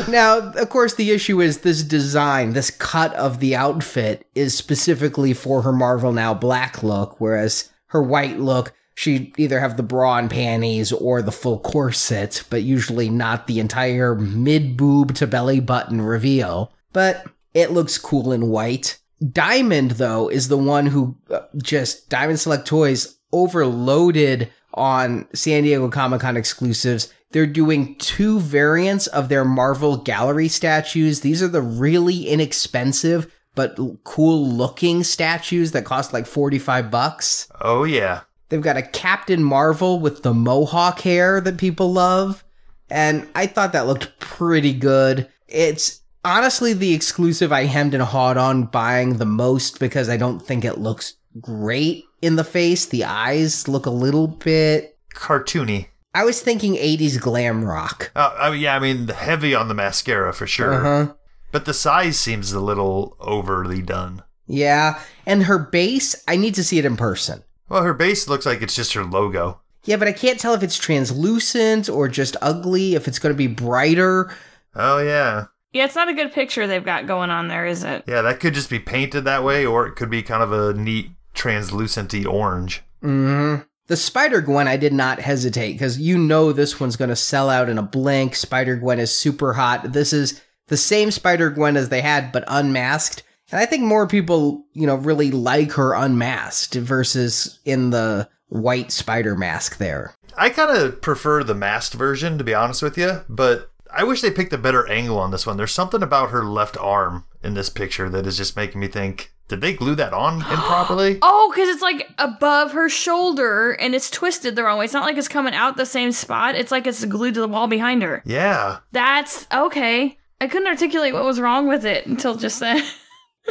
Now, of course, the issue is this design, this cut of the outfit is specifically for her Marvel Now Black look, whereas her white look, she'd either have the bra and panties or the full corset, but usually not the entire mid-boob to belly button reveal. But it looks cool in white. Diamond, though, is the one who just, Diamond Select Toys, overloaded on San Diego Comic-Con exclusives. They're doing two variants of their Marvel Gallery statues. These are the really inexpensive but cool-looking statues that cost like forty-five bucks. Oh, yeah. They've got a Captain Marvel with the mohawk hair that people love, and I thought that looked pretty good. It's honestly the exclusive I hemmed and hawed on buying the most because I don't think it looks great in the face. The eyes look a little bit cartoony. I was thinking eighties glam rock. Uh, I mean, yeah, I mean, heavy on the mascara for sure. Uh-huh. But the size seems a little overly done. Yeah, and her base, I need to see it in person. Well, her base looks like it's just her logo. Yeah, but I can't tell if it's translucent or just ugly, if it's going to be brighter. Oh, yeah. Yeah, it's not a good picture they've got going on there, is it? Yeah, that could just be painted that way, or it could be kind of a neat, translucent-y orange. Mm-hmm. The Spider-Gwen, I did not hesitate, because you know this one's going to sell out in a blink. Spider-Gwen is super hot. This is the same Spider-Gwen as they had, but unmasked. And I think more people, you know, really like her unmasked versus in the white spider mask there. I kind of prefer the masked version, to be honest with you, but I wish they picked a better angle on this one. There's something about her left arm in this picture that is just making me think, did they glue that on improperly? Oh, because it's like above her shoulder and it's twisted the wrong way. It's not like it's coming out the same spot. It's like it's glued to the wall behind her. Yeah. That's okay. I couldn't articulate what was wrong with it until just then.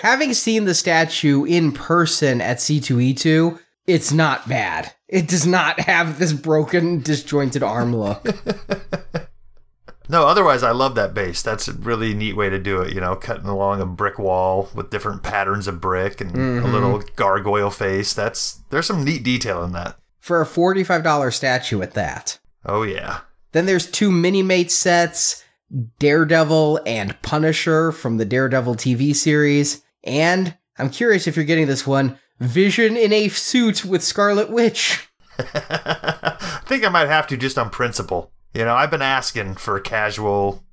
Having seen the statue in person at C two E two, it's not bad. It does not have this broken, disjointed arm look. No, otherwise, I love that base. That's a really neat way to do it, you know, cutting along a brick wall with different patterns of brick and mm-hmm. a little gargoyle face. That's There's some neat detail in that. For a forty-five dollars statue at that. Oh, yeah. Then there's two Minimate sets, Daredevil and Punisher from the Daredevil T V series. And I'm curious if you're getting this one, Vision in a suit with Scarlet Witch. I think I might have to just on principle. You know, I've been asking for casual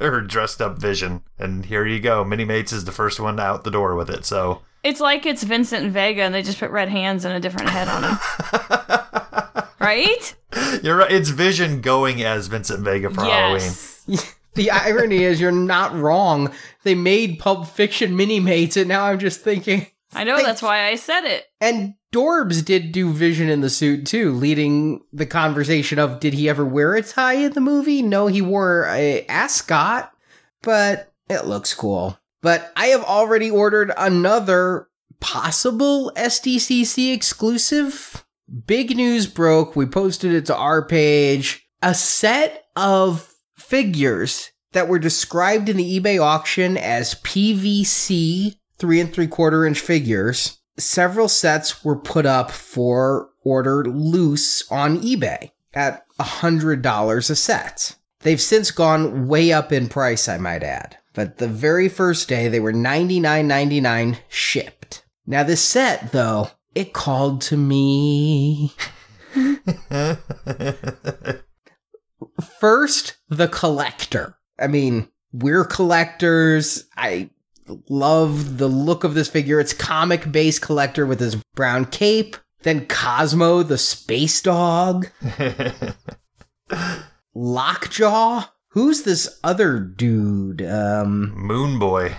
or dressed up Vision, and here you go. Minimates is the first one out the door with it, so. It's like it's Vincent Vega, and they just put red hands and a different head on him. Right? You're right. It's Vision going as Vincent Vega for yes. Halloween. The irony is you're not wrong. They made Pulp Fiction Minimates, and now I'm just thinking. I know, that's why I said it. And Dorbs did do Vision in the suit, too, leading the conversation of, did he ever wear a tie in the movie? No, he wore a ascot, but it looks cool. But I have already ordered another possible S D C C exclusive. Big news broke. We posted it to our page. A set of figures that were described in the eBay auction as P V C three and three quarter inch figures. Several sets were put up for order loose on eBay at one hundred dollars a set. They've since gone way up in price, I might add. But the very first day, they were ninety-nine ninety-nine shipped. Now this set, though, it called to me. First, the collector. I mean, we're collectors. I... love the look of this figure. It's comic-based collector with his brown cape. Then Cosmo, the space dog. Lockjaw. Who's this other dude? Um, Moon Boy.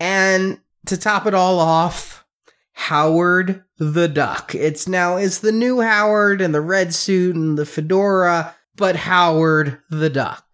And to top it all off, Howard the Duck. It's now, it's the new Howard and the red suit and the fedora, but Howard the Duck.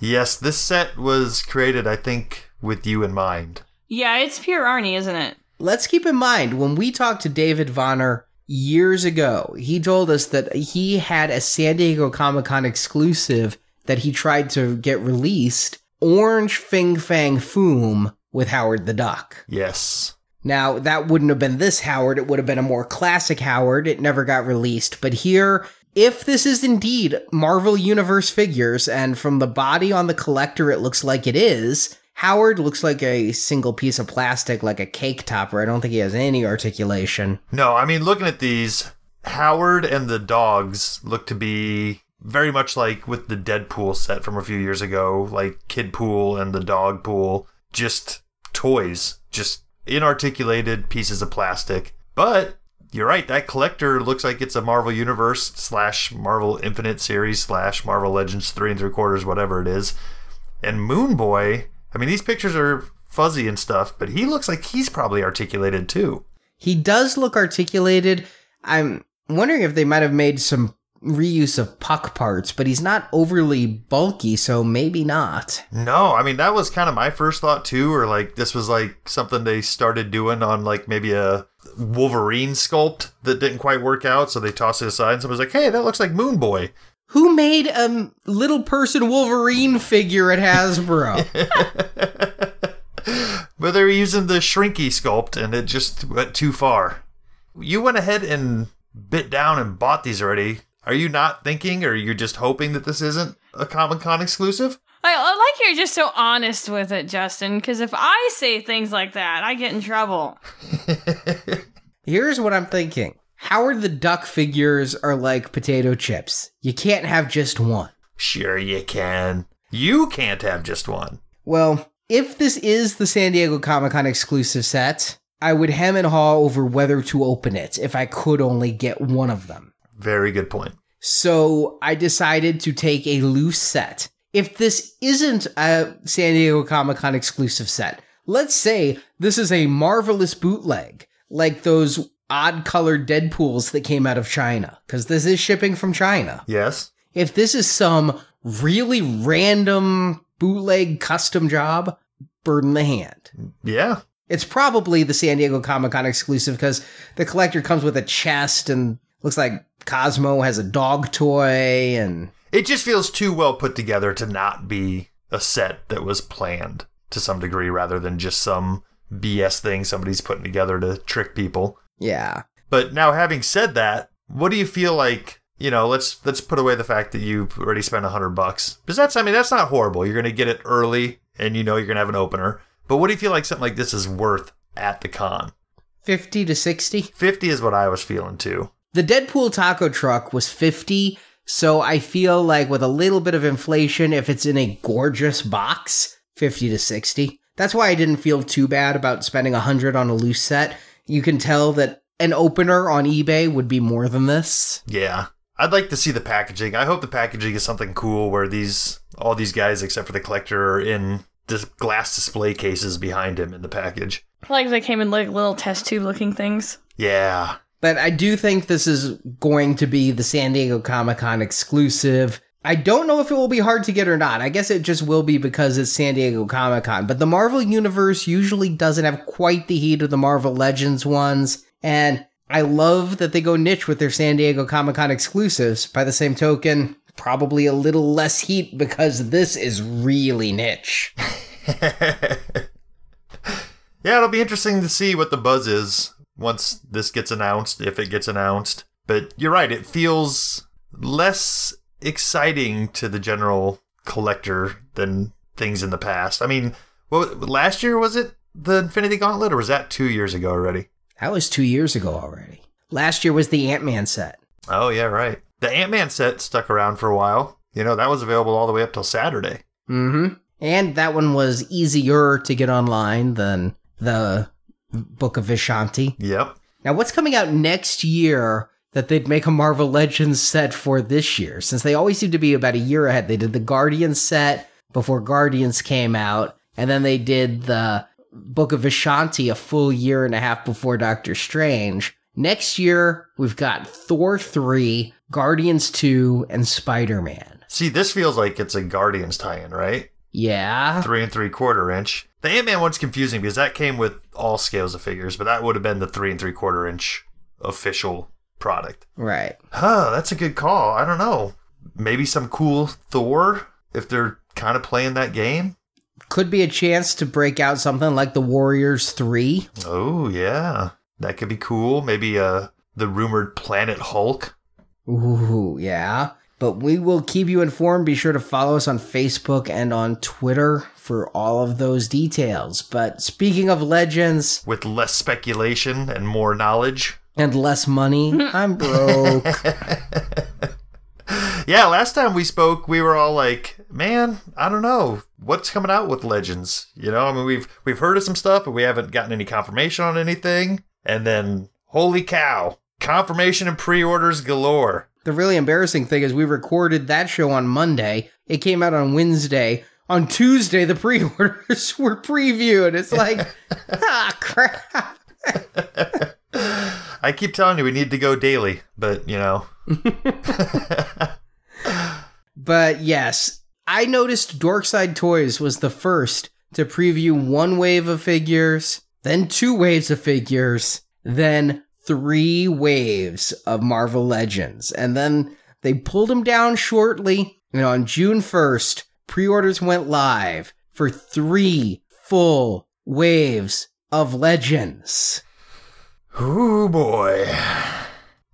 Yes, this set was created, I think, with you in mind. Yeah, it's pure Arnie, isn't it? Let's keep in mind, when we talked to David Vonner years ago, he told us that he had a San Diego Comic-Con exclusive that he tried to get released, Orange Fing Fang Foom with Howard the Duck. Yes. Now, that wouldn't have been this Howard. It would have been a more classic Howard. It never got released, but here... if this is indeed Marvel Universe figures, and from the body on the collector it looks like it is, Howard looks like a single piece of plastic, like a cake topper. I don't think he has any articulation. No, I mean, looking at these, Howard and the dogs look to be very much like with the Deadpool set from a few years ago, like Kidpool and the Dogpool, just toys, just inarticulated pieces of plastic. But... you're right, that collector looks like it's a Marvel Universe slash Marvel Infinite series slash Marvel Legends three and three quarters, whatever it is. And Moon Boy, I mean, these pictures are fuzzy and stuff, but he looks like he's probably articulated too. He does look articulated. I'm wondering if they might have made some reuse of Puck parts, but he's not overly bulky, so maybe not. No, I mean, that was kind of my first thought too, or like this was like something they started doing on like maybe a Wolverine sculpt that didn't quite work out, so they tossed it aside and someone's like, hey, that looks like Moon Boy. Who made a little person Wolverine figure at Hasbro? But they were using the Shrinky sculpt and it just went too far. You went ahead and bit down and bought these already. Are you not thinking, or you're just hoping that this isn't a Comic-Con exclusive? I, I like you're just so honest with it, Justin, because if I say things like that, I get in trouble. Here's what I'm thinking. Howard the Duck figures are like potato chips. You can't have just one. Sure you can. You can't have just one. Well, if this is the San Diego Comic-Con exclusive set, I would hem and haw over whether to open it if I could only get one of them. Very good point. So I decided to take a loose set. If this isn't a San Diego Comic-Con exclusive set, let's say this is a Marvelous bootleg, like those odd-colored Deadpools that came out of China, because this is shipping from China. Yes. If this is some really random bootleg custom job, bird in the hand. Yeah. It's probably the San Diego Comic-Con exclusive, because the collector comes with a chest and looks like Cosmo has a dog toy and... It just feels too well put together to not be a set that was planned to some degree rather than just some B S thing somebody's putting together to trick people. Yeah. But now having said that, what do you feel like, you know, let's let's put away the fact that you've already spent a hundred bucks. Because that's, I mean, that's not horrible. You're going to get it early and you know you're going to have an opener. But what do you feel like something like this is worth at the con? fifty to sixty fifty is what I was feeling too. The Deadpool taco truck was fifty. So I feel like with a little bit of inflation, if it's in a gorgeous box, fifty to sixty. That's why I didn't feel too bad about spending a hundred on a loose set. You can tell that an opener on eBay would be more than this. Yeah. I'd like to see the packaging. I hope the packaging is something cool where these all these guys, except for the collector, are in dis- glass display cases behind him in the package. Like they came in like little test tube looking things. Yeah. But I do think this is going to be the San Diego Comic-Con exclusive. I don't know if it will be hard to get or not. I guess it just will be because it's San Diego Comic-Con. But the Marvel Universe usually doesn't have quite the heat of the Marvel Legends ones. And I love that they go niche with their San Diego Comic-Con exclusives. By the same token, probably a little less heat because this is really niche. Yeah, it'll be interesting to see what the buzz is once this gets announced, if it gets announced. But you're right, it feels less exciting to the general collector than things in the past. I mean, what, last year was it the Infinity Gauntlet, or was that two years ago already? That was two years ago already. Last year was the Ant-Man set. Oh, yeah, right. The Ant-Man set stuck around for a while. You know, that was available all the way up till Saturday. Mm-hmm. And that one was easier to get online than the Book of Vishanti. Yep. Now, what's coming out next year that they'd make a Marvel Legends set for this year? Since they always seem to be about a year ahead. They did the Guardians set before Guardians came out. And then they did the Book of Vishanti a full year and a half before Doctor Strange. Next year, we've got Thor three, Guardians two, and Spider-Man. See, this feels like it's a Guardians tie-in, right? Yeah. Three and three quarter inch. The Ant-Man one's confusing because that came with all scales of figures, but that would have been the three and three quarter inch official product. Right. Huh, that's a good call. I don't know. Maybe some cool Thor if they're kind of playing that game. Could be a chance to break out something like the Warriors three. Oh, yeah. That could be cool. Maybe uh, the rumored Planet Hulk. Ooh, yeah. But we will keep you informed. Be sure to follow us on Facebook and on Twitter for all of those details. But speaking of legends... With less speculation and more knowledge. And less money. I'm broke. Yeah, last time we spoke, we were all like, man, I don't know. What's coming out with Legends? You know, I mean, we've we've heard of some stuff, but we haven't gotten any confirmation on anything. And then, holy cow, confirmation and pre-orders galore. The really embarrassing thing is we recorded that show on Monday. It came out on Wednesday. On Tuesday, the pre-orders were previewed. It's like, ah, crap. I keep telling you we need to go daily, but, you know. But, yes, I noticed Dorkside Toys was the first to preview one wave of figures, then two waves of figures, then... three waves of Marvel Legends. And then they pulled them down shortly. And on June first, pre-orders went live for three full waves of Legends. Ooh, boy.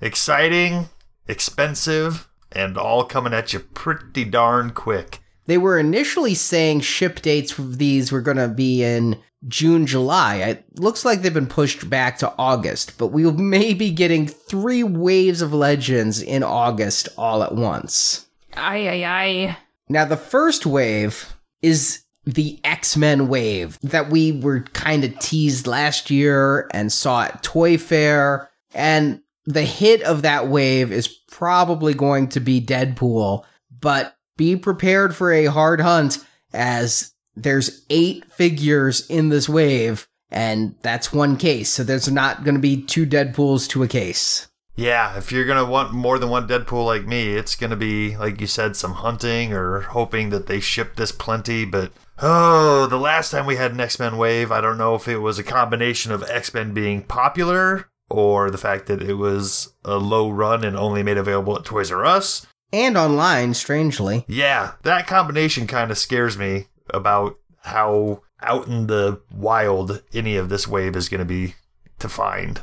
Exciting, expensive, and all coming at you pretty darn quick. They were initially saying ship dates for these were going to be in June, July. It looks like they've been pushed back to August, but we may be getting three waves of Legends in August all at once. Aye, aye, aye. Now, the first wave is the X-Men wave that we were kind of teased last year and saw at Toy Fair. And the hit of that wave is probably going to be Deadpool, but be prepared for a hard hunt, as there's eight figures in this wave, and that's one case. So there's not going to be two Deadpools to a case. Yeah, if you're going to want more than one Deadpool like me, it's going to be, like you said, some hunting or hoping that they ship this plenty. But, oh, the last time we had an X-Men wave, I don't know if it was a combination of X-Men being popular or the fact that it was a low run and only made available at Toys R Us. And online, strangely. Yeah, that combination kind of scares me about how out in the wild any of this wave is going to be to find.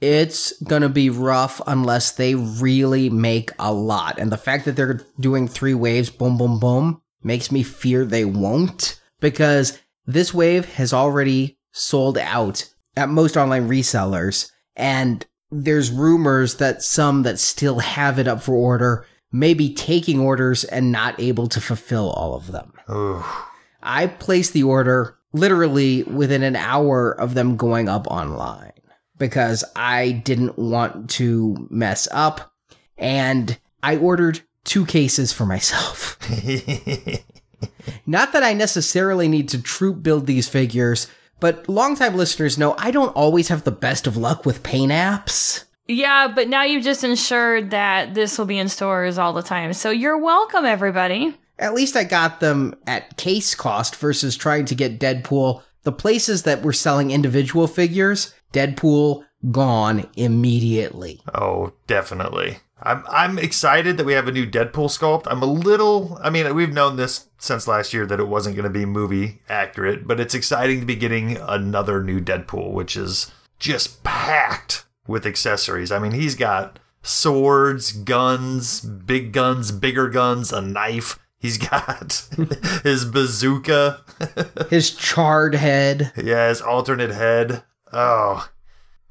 It's going to be rough unless they really make a lot. And the fact that they're doing three waves, boom, boom, boom, makes me fear they won't, because this wave has already sold out at most online resellers. And there's rumors that some that still have it up for order may be taking orders and not able to fulfill all of them. Ooh. I placed the order literally within an hour of them going up online, because I didn't want to mess up, and I ordered two cases for myself. Not that I necessarily need to troop build these figures, but longtime listeners know I don't always have the best of luck with paint apps. Yeah, but now you've just ensured that this will be in stores all the time, so you're welcome, everybody. At least I got them at case cost versus trying to get Deadpool. The places that were selling individual figures, Deadpool gone immediately. Oh, definitely. I'm I'm excited that we have a new Deadpool sculpt. I'm a little, I mean, we've known this since last year that it wasn't going to be movie accurate, but it's exciting to be getting another new Deadpool, which is just packed with accessories. I mean, he's got swords, guns, big guns, bigger guns, a knife. He's got his bazooka. His charred head. Yeah, his alternate head. Oh.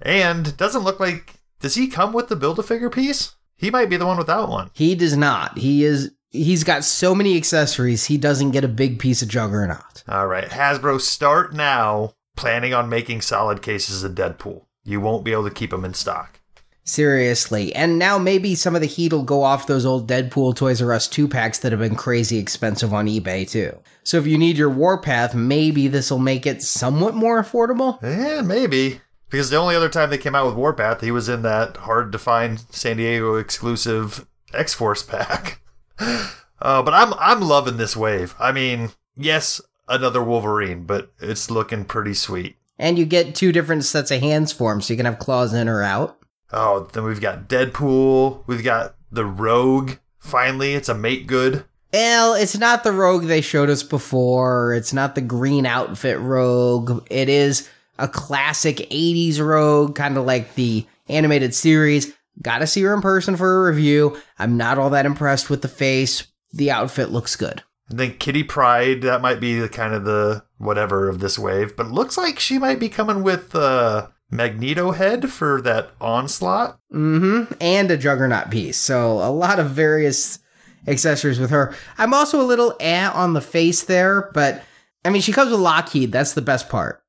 And doesn't look like... Does he come with the Build-A-Figure piece? He might be the one without one. He does not. He is... He's got so many accessories, he doesn't get a big piece of Juggernaut. All right. Hasbro, start now planning on making solid cases of Deadpool. You won't be able to keep them in stock. Seriously. And now maybe some of the heat will go off those old Deadpool Toys R Us two-packs that have been crazy expensive on eBay, too. So if you need your Warpath, maybe this will make it somewhat more affordable? Yeah, maybe. Because the only other time they came out with Warpath, he was in that hard-to-find San Diego exclusive X-Force pack. uh, but I'm I'm loving this wave. I mean, yes, another Wolverine, but it's looking pretty sweet. And you get two different sets of hands for him, so you can have claws in or out. Oh, then we've got Deadpool. We've got the Rogue. Finally, it's a make good. Well, it's not the Rogue they showed us before. It's not the green outfit Rogue. It is a classic eighties Rogue, kind of like the animated series. Gotta see her in person for a review. I'm not all that impressed with the face. The outfit looks good. And then Kitty Pryde, that might be the kind of the whatever of this wave. But looks like she might be coming with... Uh, Magneto head for that Onslaught. Mm-hmm. And a Juggernaut piece. So a lot of various accessories with her. I'm also a little eh on the face there, but I mean, she comes with Lockheed. That's the best part.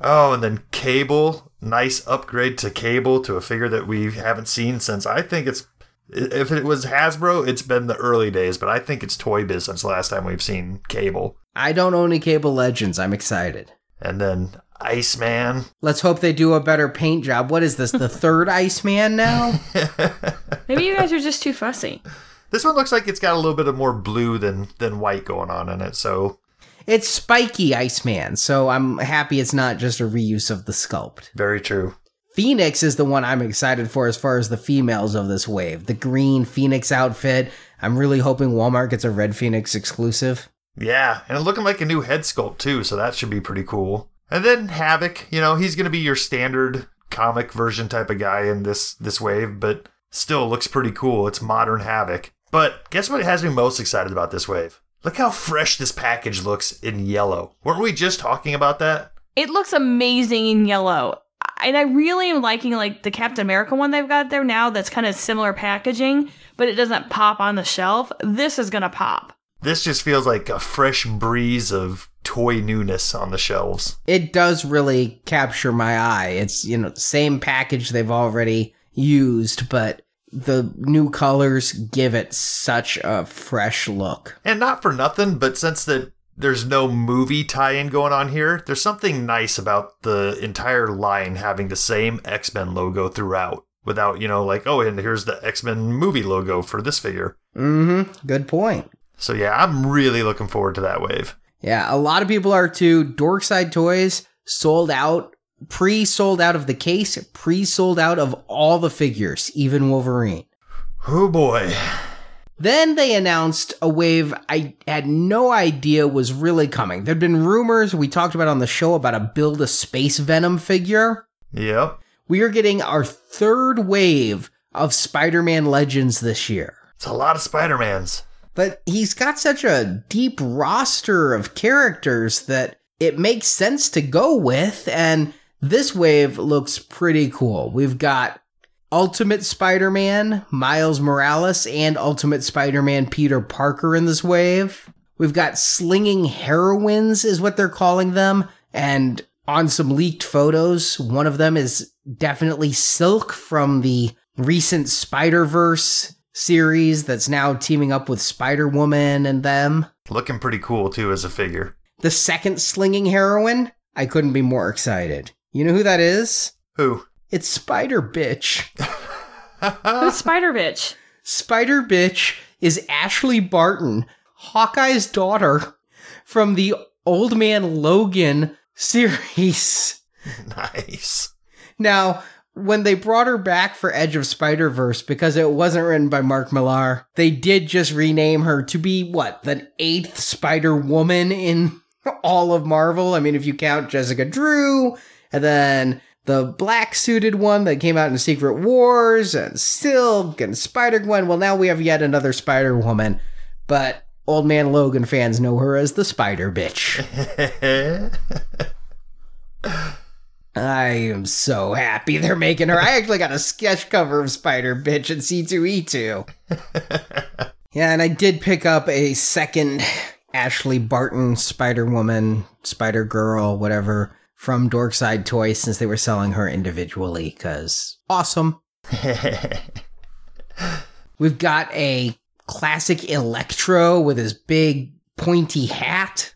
Oh, and then Cable. Nice upgrade to Cable, to a figure that we haven't seen since, I think it's, if it was Hasbro, it's been the early days, but I think it's Toy Biz since the last time we've seen Cable. I don't own any Cable Legends. I'm excited. And then Iceman. Let's hope they do a better paint job. What is this, the third Iceman now? Maybe you guys are just too fussy. This one looks like it's got a little bit of more blue than, than white going on in it, so... It's spiky Iceman, so I'm happy it's not just a reuse of the sculpt. Very true. Phoenix is the one I'm excited for as far as the females of this wave. The green Phoenix outfit. I'm really hoping Walmart gets a Red Phoenix exclusive. Yeah, and it's looking like a new head sculpt, too, so that should be pretty cool. And then Havoc, you know, he's going to be your standard comic version type of guy in this, this wave, but Still looks pretty cool. It's modern Havoc. But guess what has me most excited about this wave? Look how fresh this package looks in yellow. Weren't we just talking about that? It looks amazing in yellow. And I really am liking like the Captain America one they've got there now that's kind of similar packaging, but it doesn't pop on the shelf. This is going to pop. This just feels like a fresh breeze of toy newness on the shelves. It does really capture my eye. It's, you know, same package they've already used, but the new colors give it such a fresh look. And not for nothing, but since the there's no movie tie-in going on here, there's something nice about the entire line having the same X-Men logo throughout without, you know, like, oh, and here's the X-Men movie logo for this figure. Mm-hmm. Good point. So, yeah, I'm really looking forward to that wave. Yeah, a lot of people are too. Dorkside Toys sold out, pre-sold out of the case, pre-sold out of all the figures, even Wolverine. Oh, boy. Then they announced a wave I had no idea was really coming. There'd been rumors we talked about on the show about a build a space Venom figure. Yep. We are getting our third wave of Spider-Man Legends this year. It's a lot of Spider-Mans. But he's got such a deep roster of characters that it makes sense to go with. And this wave looks pretty cool. We've got Ultimate Spider-Man, Miles Morales, and Ultimate Spider-Man Peter Parker in this wave. We've got Slinging Heroines is what they're calling them. And on some leaked photos, one of them is definitely Silk from the recent Spider-Verse series that's now teaming up with Spider-Woman and them. Looking pretty cool, too, as a figure. The second Slinging Heroine, I couldn't be more excited. You know who that is? Who? It's Spider Bitch. Who's Spider Bitch? Spider Bitch is Ashley Barton, Hawkeye's daughter from the Old Man Logan series. Nice. Now, when they brought her back for Edge of Spider-Verse, because it wasn't written by Mark Millar, they did just rename her to be, what, the eighth Spider-Woman in all of Marvel? I mean, if you count Jessica Drew, and then the black-suited one that came out in Secret Wars, and Silk, and Spider-Gwen. Well, now we have yet another Spider-Woman, but Old Man Logan fans know her as the Spider-Bitch. I am so happy they're making her. I actually got a sketch cover of Spider-Bitch and C two E two. Yeah, and I did pick up a second Ashley Barton Spider-Woman, Spider-Girl, whatever, from Dorkside Toys, since they were selling her individually, because awesome. We've got a classic Electro with his big pointy hat.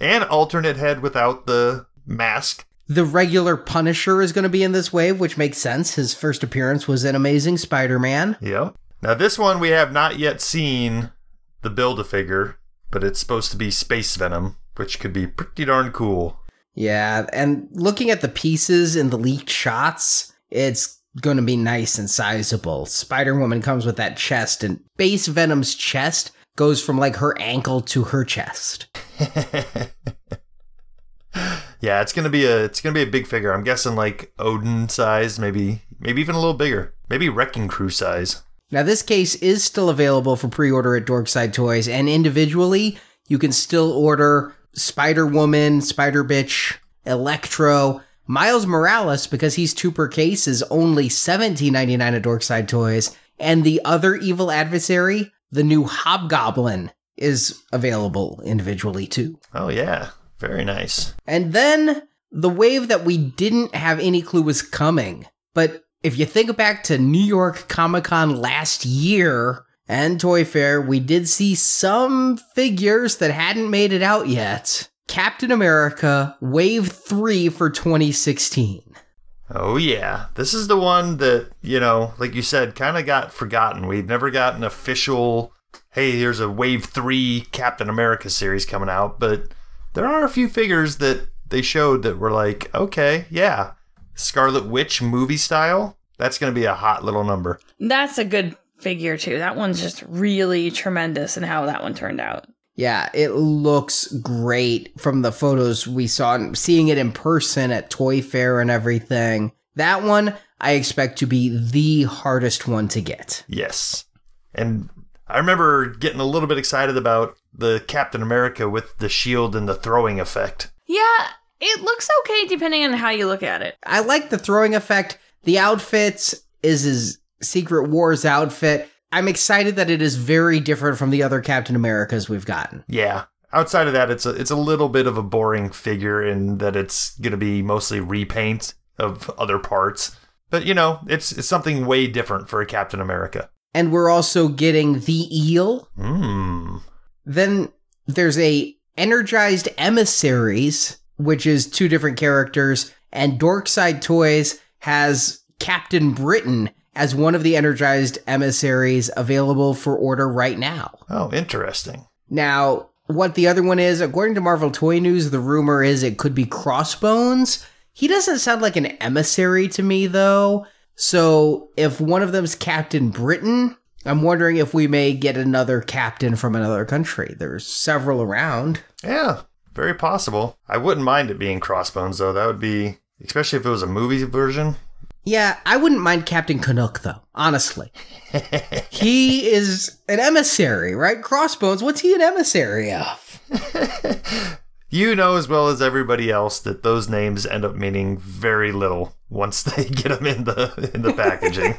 And alternate head without the mask. The regular Punisher is going to be in this wave, which makes sense. His first appearance was in Amazing Spider-Man. Yep. Now this one we have not yet seen the Build-A-Figure, but it's supposed to be Space Venom, which could be pretty darn cool. Yeah, and looking at the pieces in the leaked shots, it's going to be nice and sizable. Spider-Woman comes with that chest, and Base Venom's chest goes from, like, her ankle to her chest. Yeah, it's going to be a it's going to be a big figure. I'm guessing, like, Odin size, maybe maybe even a little bigger. Maybe Wrecking Crew size. Now, this case is still available for pre-order at Dorkside Toys, and individually, you can still order Spider-Woman, Spider-Bitch, Electro, Miles Morales, because he's two per case, is only seventeen ninety-nine at Dorkside Toys, and the other evil adversary, the new Hobgoblin, is available individually too. Oh yeah, very nice. And then the wave that we didn't have any clue was coming, but if you think back to New York Comic-Con last year and Toy Fair, we did see some figures that hadn't made it out yet. Captain America Wave three for twenty sixteen. Oh, yeah. This is the one that, you know, like you said, kind of got forgotten. We've never gotten official, hey, here's a Wave three Captain America series coming out. But there are a few figures that they showed that were like, okay, yeah, Scarlet Witch movie style. That's going to be a hot little number. That's a good figure, too. That one's just really tremendous in how that one turned out. Yeah, it looks great from the photos we saw, and seeing it in person at Toy Fair and everything. That one, I expect to be the hardest one to get. Yes. And I remember getting a little bit excited about the Captain America with the shield and the throwing effect. Yeah, it looks okay depending on how you look at it. I like the throwing effect. The outfits is his Secret Wars outfit. I'm excited that it is very different from the other Captain Americas we've gotten. Yeah. Outside of that, it's a, it's a little bit of a boring figure in that it's going to be mostly repaints of other parts. But, you know, it's, it's something way different for a Captain America. And we're also getting the eel. Mm. Then there's a Energized Emissaries, which is two different characters. And Dorkside Toys has Captain Britain as one of the Energized Emissaries available for order right now. Oh, interesting. Now, what the other one is, according to Marvel Toy News, the rumor is it could be Crossbones. He doesn't sound like an emissary to me, though. So if one of them's Captain Britain, I'm wondering if we may get another captain from another country. There's several around. Yeah, very possible. I wouldn't mind it being Crossbones, though. That would be, especially if it was a movie version. Yeah, I wouldn't mind Captain Canuck, though, honestly. He is an emissary, right? Crossbones, what's he an emissary of? You know as well as everybody else that those names end up meaning very little once they get them in the in the packaging.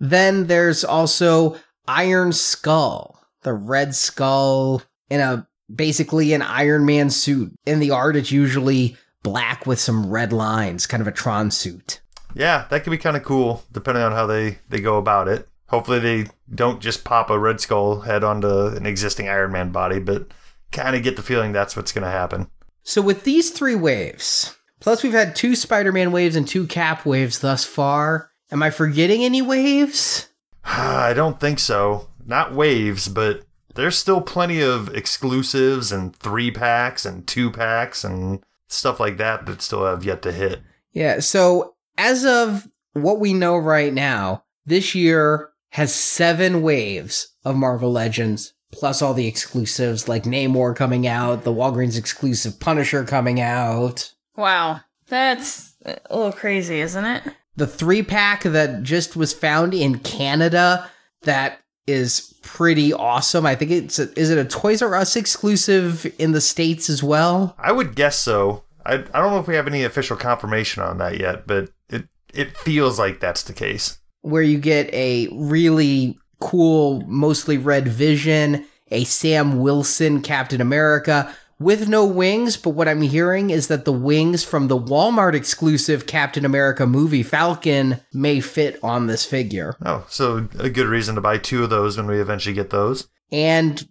Then there's also Iron Skull, the Red Skull in a basically an Iron Man suit. In the art, it's usually black with some red lines, kind of a Tron suit. Yeah, that could be kind of cool, depending on how they, they go about it. Hopefully they don't just pop a Red Skull head onto an existing Iron Man body, but kind of get the feeling that's what's going to happen. So with these three waves, plus we've had two Spider-Man waves and two Cap waves thus far. Am I forgetting any waves? I don't think so. Not waves, but there's still plenty of exclusives and three packs and two packs and stuff like that that still have yet to hit. Yeah, so as of what we know right now, this year has seven waves of Marvel Legends, plus all the exclusives like Namor coming out, the Walgreens exclusive Punisher coming out. Wow, that's a little crazy, isn't it? The three-pack that just was found in Canada, that is pretty awesome. I think it's, a, is it a Toys R Us exclusive in the States as well? I would guess so. I I don't know if we have any official confirmation on that yet, but it, it feels like that's the case. Where you get a really cool, mostly red Vision, a Sam Wilson Captain America with no wings, but what I'm hearing is that the wings from the Walmart exclusive Captain America movie Falcon may fit on this figure. Oh, so a good reason to buy two of those when we eventually get those. And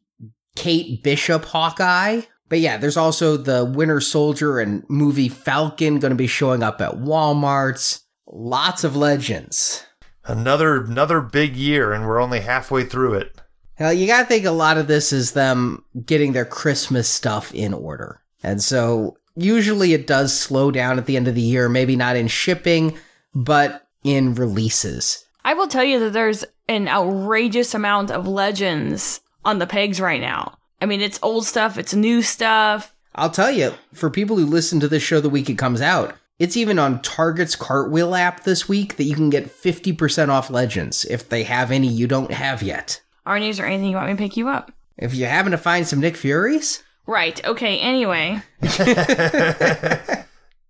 Kate Bishop Hawkeye. But yeah, there's also the Winter Soldier and movie Falcon going to be showing up at Walmarts. Lots of Legends. Another another big year, and we're only halfway through it. Hell, you gotta think a lot of this is them getting their Christmas stuff in order. And so usually it does slow down at the end of the year, maybe not in shipping, but in releases. I will tell you that there's an outrageous amount of Legends on the pegs right now. I mean, it's old stuff, it's new stuff. I'll tell you, for people who listen to this show the week it comes out, it's even on Target's Cartwheel app this week that you can get fifty percent off Legends if they have any you don't have yet. Arnie, is there anything you want me to pick you up? If you happen to find some Nick Furies? Right. Okay, anyway.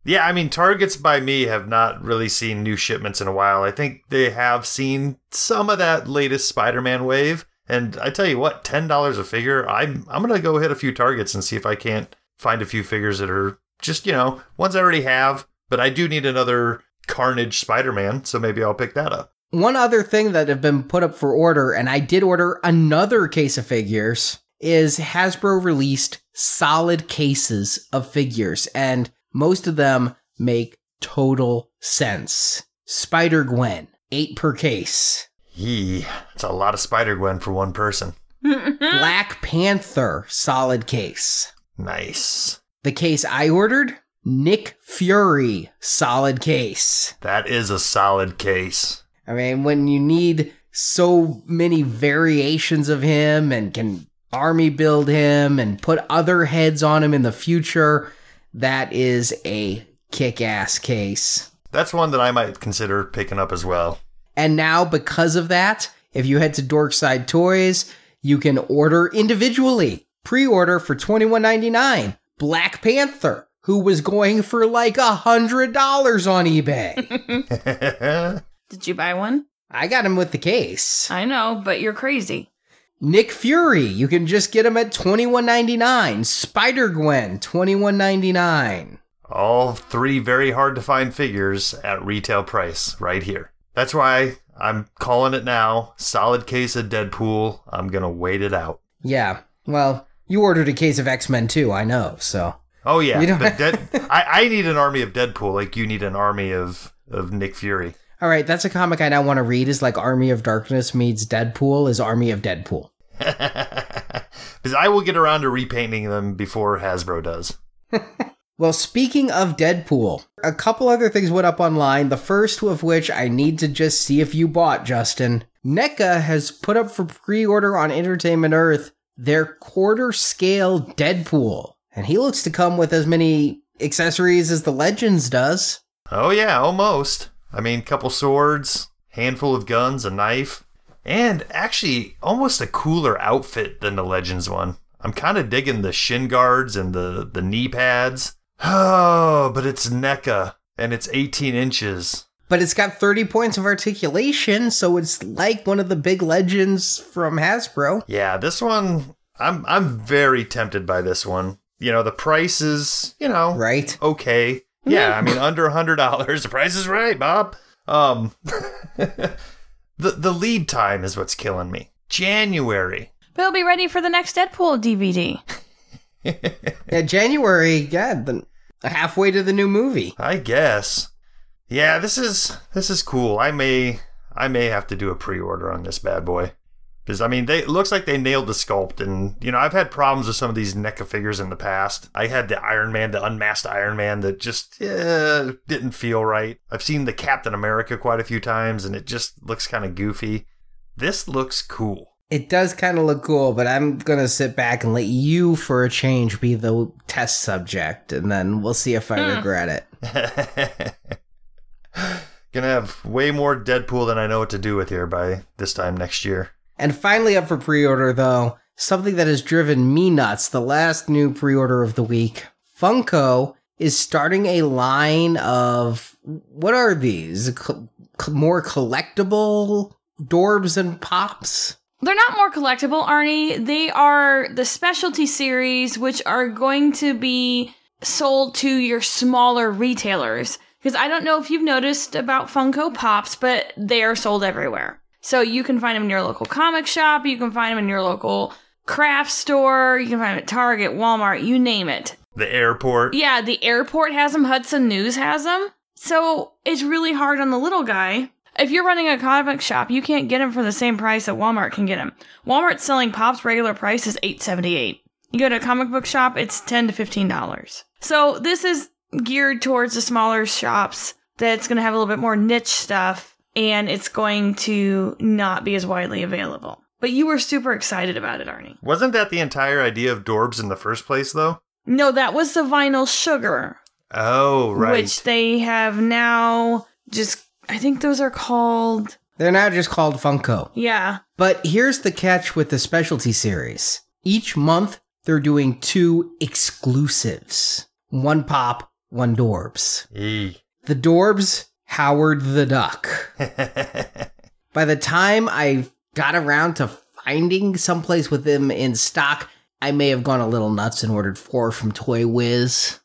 Yeah, I mean, Targets by me have not really seen new shipments in a while. I think they have seen some of that latest Spider-Man wave. And I tell you what, ten dollars a figure, I'm, I'm going to go hit a few Targets and see if I can't find a few figures that are just, you know, ones I already have. But I do need another Carnage Spider-Man, so maybe I'll pick that up. One other thing that have been put up for order, and I did order another case of figures, is Hasbro released solid cases of figures, and most of them make total sense. Spider-Gwen, eight per case. Yee, that's a lot of Spider-Gwen for one person. Black Panther, solid case. Nice. The case I ordered, Nick Fury, solid case. That is a solid case. I mean, when you need so many variations of him and can army build him and put other heads on him in the future, that is a kick-ass case. that's one that I might consider picking up as well. And now, because of that, if you head to Dorkside Toys, you can order individually. Pre-order for twenty-one ninety-nine. Black Panther, who was going for like a hundred dollars on eBay. Did you buy one? I got him with the case. I know, but you're crazy. Nick Fury, you can just get him at twenty-one ninety-nine. Spider-Gwen, twenty-one ninety-nine. All three very hard to find figures at retail price right here. That's why I'm calling it now. Solid case of Deadpool. I'm going to wait it out. Yeah. Well, you ordered a case of X-Men too, I know, so. Oh, yeah. You don't but dead, I, I need an army of Deadpool like you need an army of, of Nick Fury. All right, that's a comic I now want to read is like Army of Darkness meets Deadpool is Army of Deadpool. Because I will get around to repainting them before Hasbro does. Well, speaking of Deadpool, a couple other things went up online, the first of which I need to just see if you bought, Justin. NECA has put up for pre-order on Entertainment Earth their quarter-scale Deadpool, and he looks to come with as many accessories as the Legends does. Oh yeah, almost. I mean, couple swords, handful of guns, a knife, and actually almost a cooler outfit than the Legends one. I'm kind of digging the shin guards and the, the knee pads. Oh, but it's NECA, and it's eighteen inches. But it's got thirty points of articulation, so it's like one of the big Legends from Hasbro. Yeah, this one, I'm I'm very tempted by this one. You know, the price is, you know, right. Okay. Yeah, I mean, under one hundred dollars, the price is right, Bob. Um, the the lead time is what's killing me. January. But it'll be ready for the next Deadpool D V D. Yeah, January, God, the, halfway to the new movie. I guess. Yeah, this is this is cool. I may I may have to do a pre-order on this bad boy. Because, I mean, they, it looks like they nailed the sculpt. And, you know, I've had problems with some of these NECA figures in the past. I had the Iron Man, the unmasked Iron Man that just eh, didn't feel right. I've seen the Captain America quite a few times, and it just looks kind of goofy. This looks cool. It does kind of look cool, but I'm going to sit back and let you, for a change, be the test subject. And then we'll see if I hmm. regret it. Gonna have way more Deadpool than I know what to do with here by this time next year. And finally up for pre-order, though, something that has driven me nuts, the last new pre-order of the week. Funko is starting a line of, what are these, Co- more collectible Dorbs and Pops? They're not more collectible, Arnie. They are the specialty series, which are going to be sold to your smaller retailers. Because I don't know if you've noticed about Funko Pops, but they are sold everywhere. So you can find them in your local comic shop, you can find them in your local craft store, you can find them at Target, Walmart, you name it. The airport. Yeah, the airport has them, Hudson News has them. So it's really hard on the little guy. If you're running a comic shop, you can't get them for the same price that Walmart can get them. Walmart's selling Pops regular price is eight dollars and seventy-eight cents. You go to a comic book shop, it's ten to fifteen dollars. So this is geared towards the smaller shops that's going to have a little bit more niche stuff. And it's going to not be as widely available. But you were super excited about it, Arnie. Wasn't that the entire idea of Dorbs in the first place, though? No, that was the vinyl sugar. Oh, right. Which they have now just, I think those are called... They're now just called Funko. Yeah. But here's the catch with the specialty series. Each month, they're doing two exclusives. One Pop, one Dorbs. E. The Dorbs... Howard the Duck. By the time I got around to finding someplace with him in stock, I may have gone a little nuts and ordered four from Toy Wiz.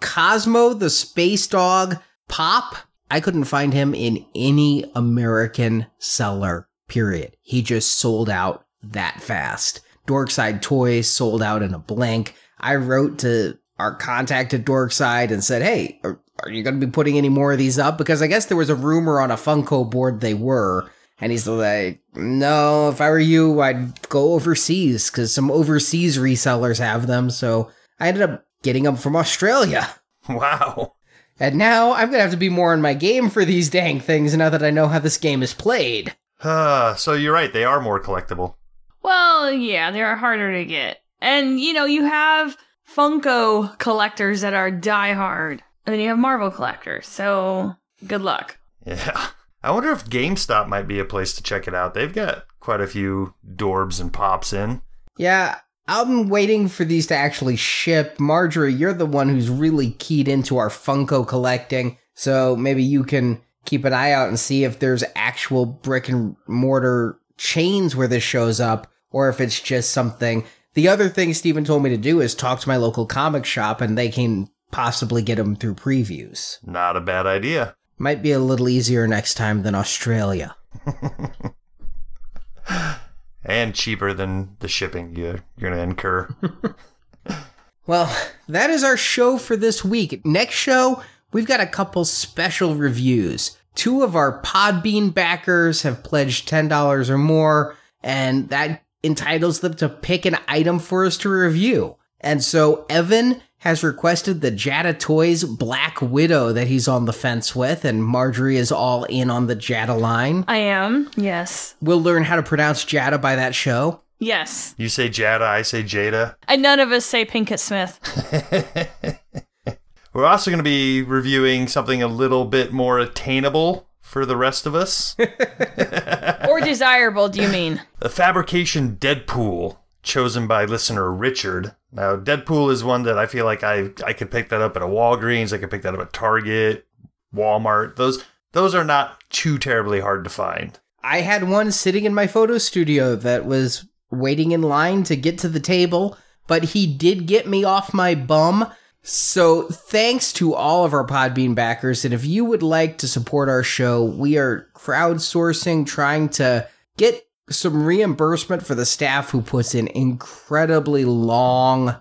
Cosmo the Space Dog Pop, I couldn't find him in any American seller, period. He just sold out that fast. Dorkside Toys sold out in a blink. I wrote to our contact at Dorkside and said, hey, are you going to be putting any more of these up? Because I guess there was a rumor on a Funko board they were. And he's like, no, if I were you, I'd go overseas because some overseas resellers have them. So I ended up getting them from Australia. Wow. And now I'm going to have to be more in my game for these dang things now that I know how this game is played. Uh, so you're right. They are more collectible. Well, yeah, they're harder to get. And, you know, you have Funko collectors that are diehard. And then you have Marvel collectors, so good luck. Yeah. I wonder if GameStop might be a place to check it out. They've got quite a few Dorbs and Pops in. Yeah, I'm waiting for these to actually ship. Marjorie, you're the one who's really keyed into our Funko collecting, so maybe you can keep an eye out and see if there's actual brick and mortar chains where this shows up, or if it's just something. The other thing Steven told me to do is talk to my local comic shop, and they can possibly get them through previews. Not a bad idea. Might be a little easier next time than Australia. And cheaper than the shipping you're, you're going to incur. Well, that is our show for this week. Next show, we've got a couple special reviews. Two of our Podbean backers have pledged ten dollars or more, and that entitles them to pick an item for us to review. And so Evan has requested the Jada Toys Black Widow that he's on the fence with, and Marjorie is all in on the Jada line. I am, yes. We'll learn how to pronounce Jada by that show. Yes. You say Jada, I say Jada. And none of us say Pinkett Smith. We're also going to be reviewing something a little bit more attainable for the rest of us. Or desirable, do you mean? The Fabrication Deadpool, chosen by listener Richard. Now, Deadpool is one that I feel like I I could pick that up at a Walgreens, I could pick that up at Target, Walmart. Those those are not too terribly hard to find. I had one sitting in my photo studio that was waiting in line to get to the table, but he did get me off my bum. So thanks to all of our Podbean backers, and if you would like to support our show, we are crowdsourcing, trying to get some reimbursement for the staff who puts in incredibly long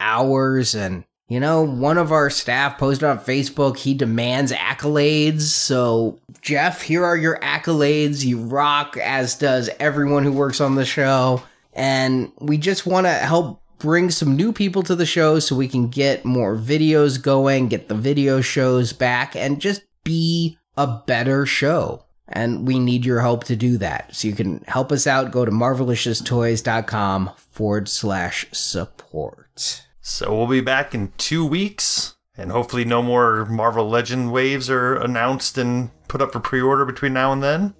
hours. And, you know, one of our staff posted on Facebook, he demands accolades. So, Jeff, here are your accolades. You rock, as does everyone who works on the show. And we just want to help bring some new people to the show so we can get more videos going, get the video shows back, and just be a better show. And we need your help to do that. So you can help us out. Go to marvelicious toys dot com forward slash support. So we'll be back in two weeks. And hopefully no more Marvel Legend waves are announced and put up for pre-order between now and then.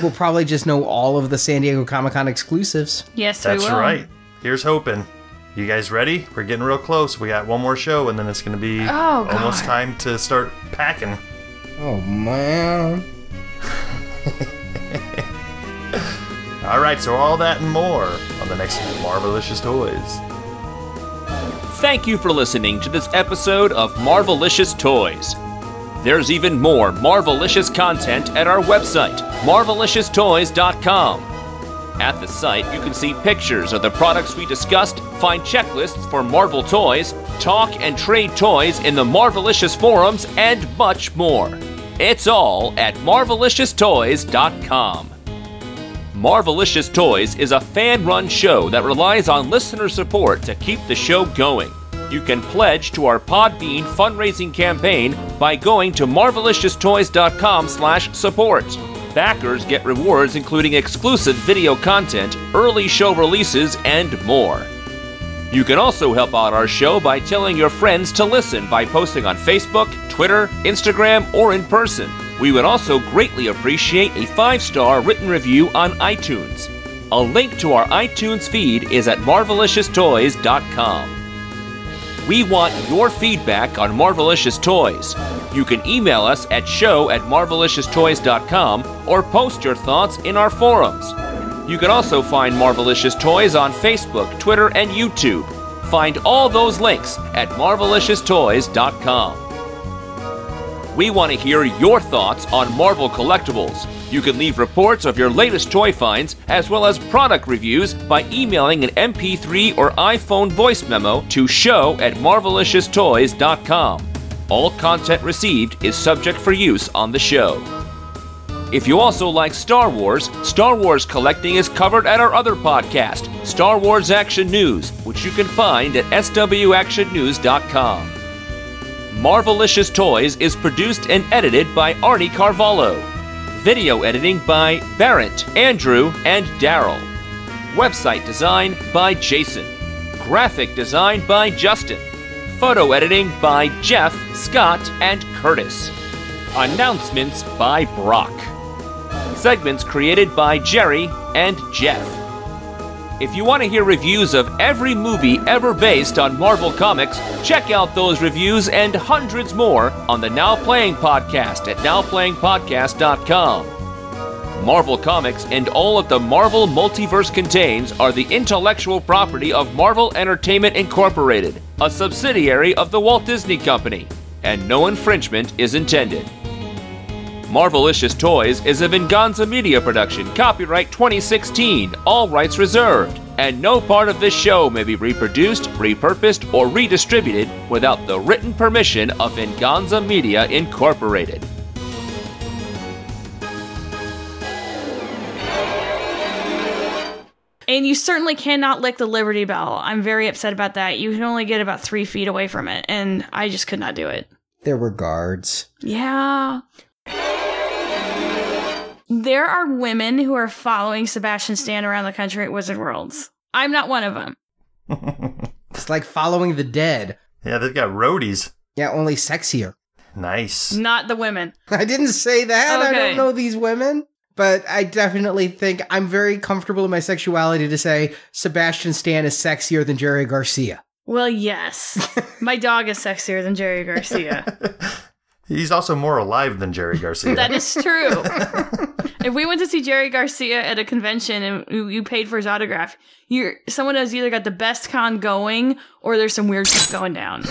We'll probably just know all of the San Diego Comic-Con exclusives. Yes, That's we will. That's right. Here's hoping. You guys ready? We're getting real close. We got one more show, and then it's going to be oh, almost time to start packing. Oh, man. All right, so all that and more on the next Marvelicious Toys. Thank you for listening to this episode of Marvelicious Toys. There's even more Marvelicious content at our website, marvelicious toys dot com. At the site, you can see pictures of the products we discussed, find checklists for Marvel toys, talk and trade toys in the Marvelicious forums, and much more. It's all at marvelicious toys dot com. Marvelicious Toys is a fan-run show that relies on listener support to keep the show going. You can pledge to our Podbean fundraising campaign by going to marvelicious toys dot com slash support. Backers get rewards including exclusive video content, early show releases, and more. You can also help out our show by telling your friends to listen by posting on Facebook, Twitter, Instagram, or in person. We would also greatly appreciate a five-star written review on iTunes. A link to our iTunes feed is at marvelicious toys dot com. We want your feedback on Marvelicious Toys. You can email us at show at marvelicious toys dot com or post your thoughts in our forums. You can also find Marvelicious Toys on Facebook, Twitter, and YouTube. Find all those links at marvelicious toys dot com. We want to hear your thoughts on Marvel collectibles. You can leave reports of your latest toy finds, as well as product reviews, by emailing an M P three or iPhone voice memo to show at marvelicious toys dot com. All content received is subject for use on the show. If you also like Star Wars, Star Wars collecting is covered at our other podcast, Star Wars Action News, which you can find at s w action news dot com. Marvelicious Toys is produced and edited by Arnie Carvalho. Video editing by Barrett, Andrew, and Daryl. Website design by Jason. Graphic design by Justin. Photo editing by Jeff, Scott, and Curtis. Announcements by Brock. Segments created by Jerry and Jeff. If you want to hear reviews of every movie ever based on Marvel Comics, check out those reviews and hundreds more on the Now Playing Podcast at now playing podcast dot com. Marvel Comics and all that the Marvel Multiverse contains are the intellectual property of Marvel Entertainment Incorporated, a subsidiary of the Walt Disney Company, and no infringement is intended. Marvelicious Toys is a Venganza Media production, copyright twenty sixteen, all rights reserved, and no part of this show may be reproduced, repurposed, or redistributed without the written permission of Venganza Media Incorporated. And you certainly cannot lick the Liberty Bell. I'm very upset about that. You can only get about three feet away from it, and I just could not do it. There were guards. Yeah. There are women who are following Sebastian Stan around the country at Wizard Worlds. I'm not one of them. It's like following the dead. Yeah, they've got roadies. Yeah, only sexier. Nice. Not the women. I didn't say that. Okay. I don't know these women. But I definitely think I'm very comfortable in my sexuality to say Sebastian Stan is sexier than Jerry Garcia. Well, yes. My dog is sexier than Jerry Garcia. He's also more alive than Jerry Garcia. That is true. If we went to see Jerry Garcia at a convention and you paid for his autograph, you're someone has either got the best con going or there's some weird shit going down.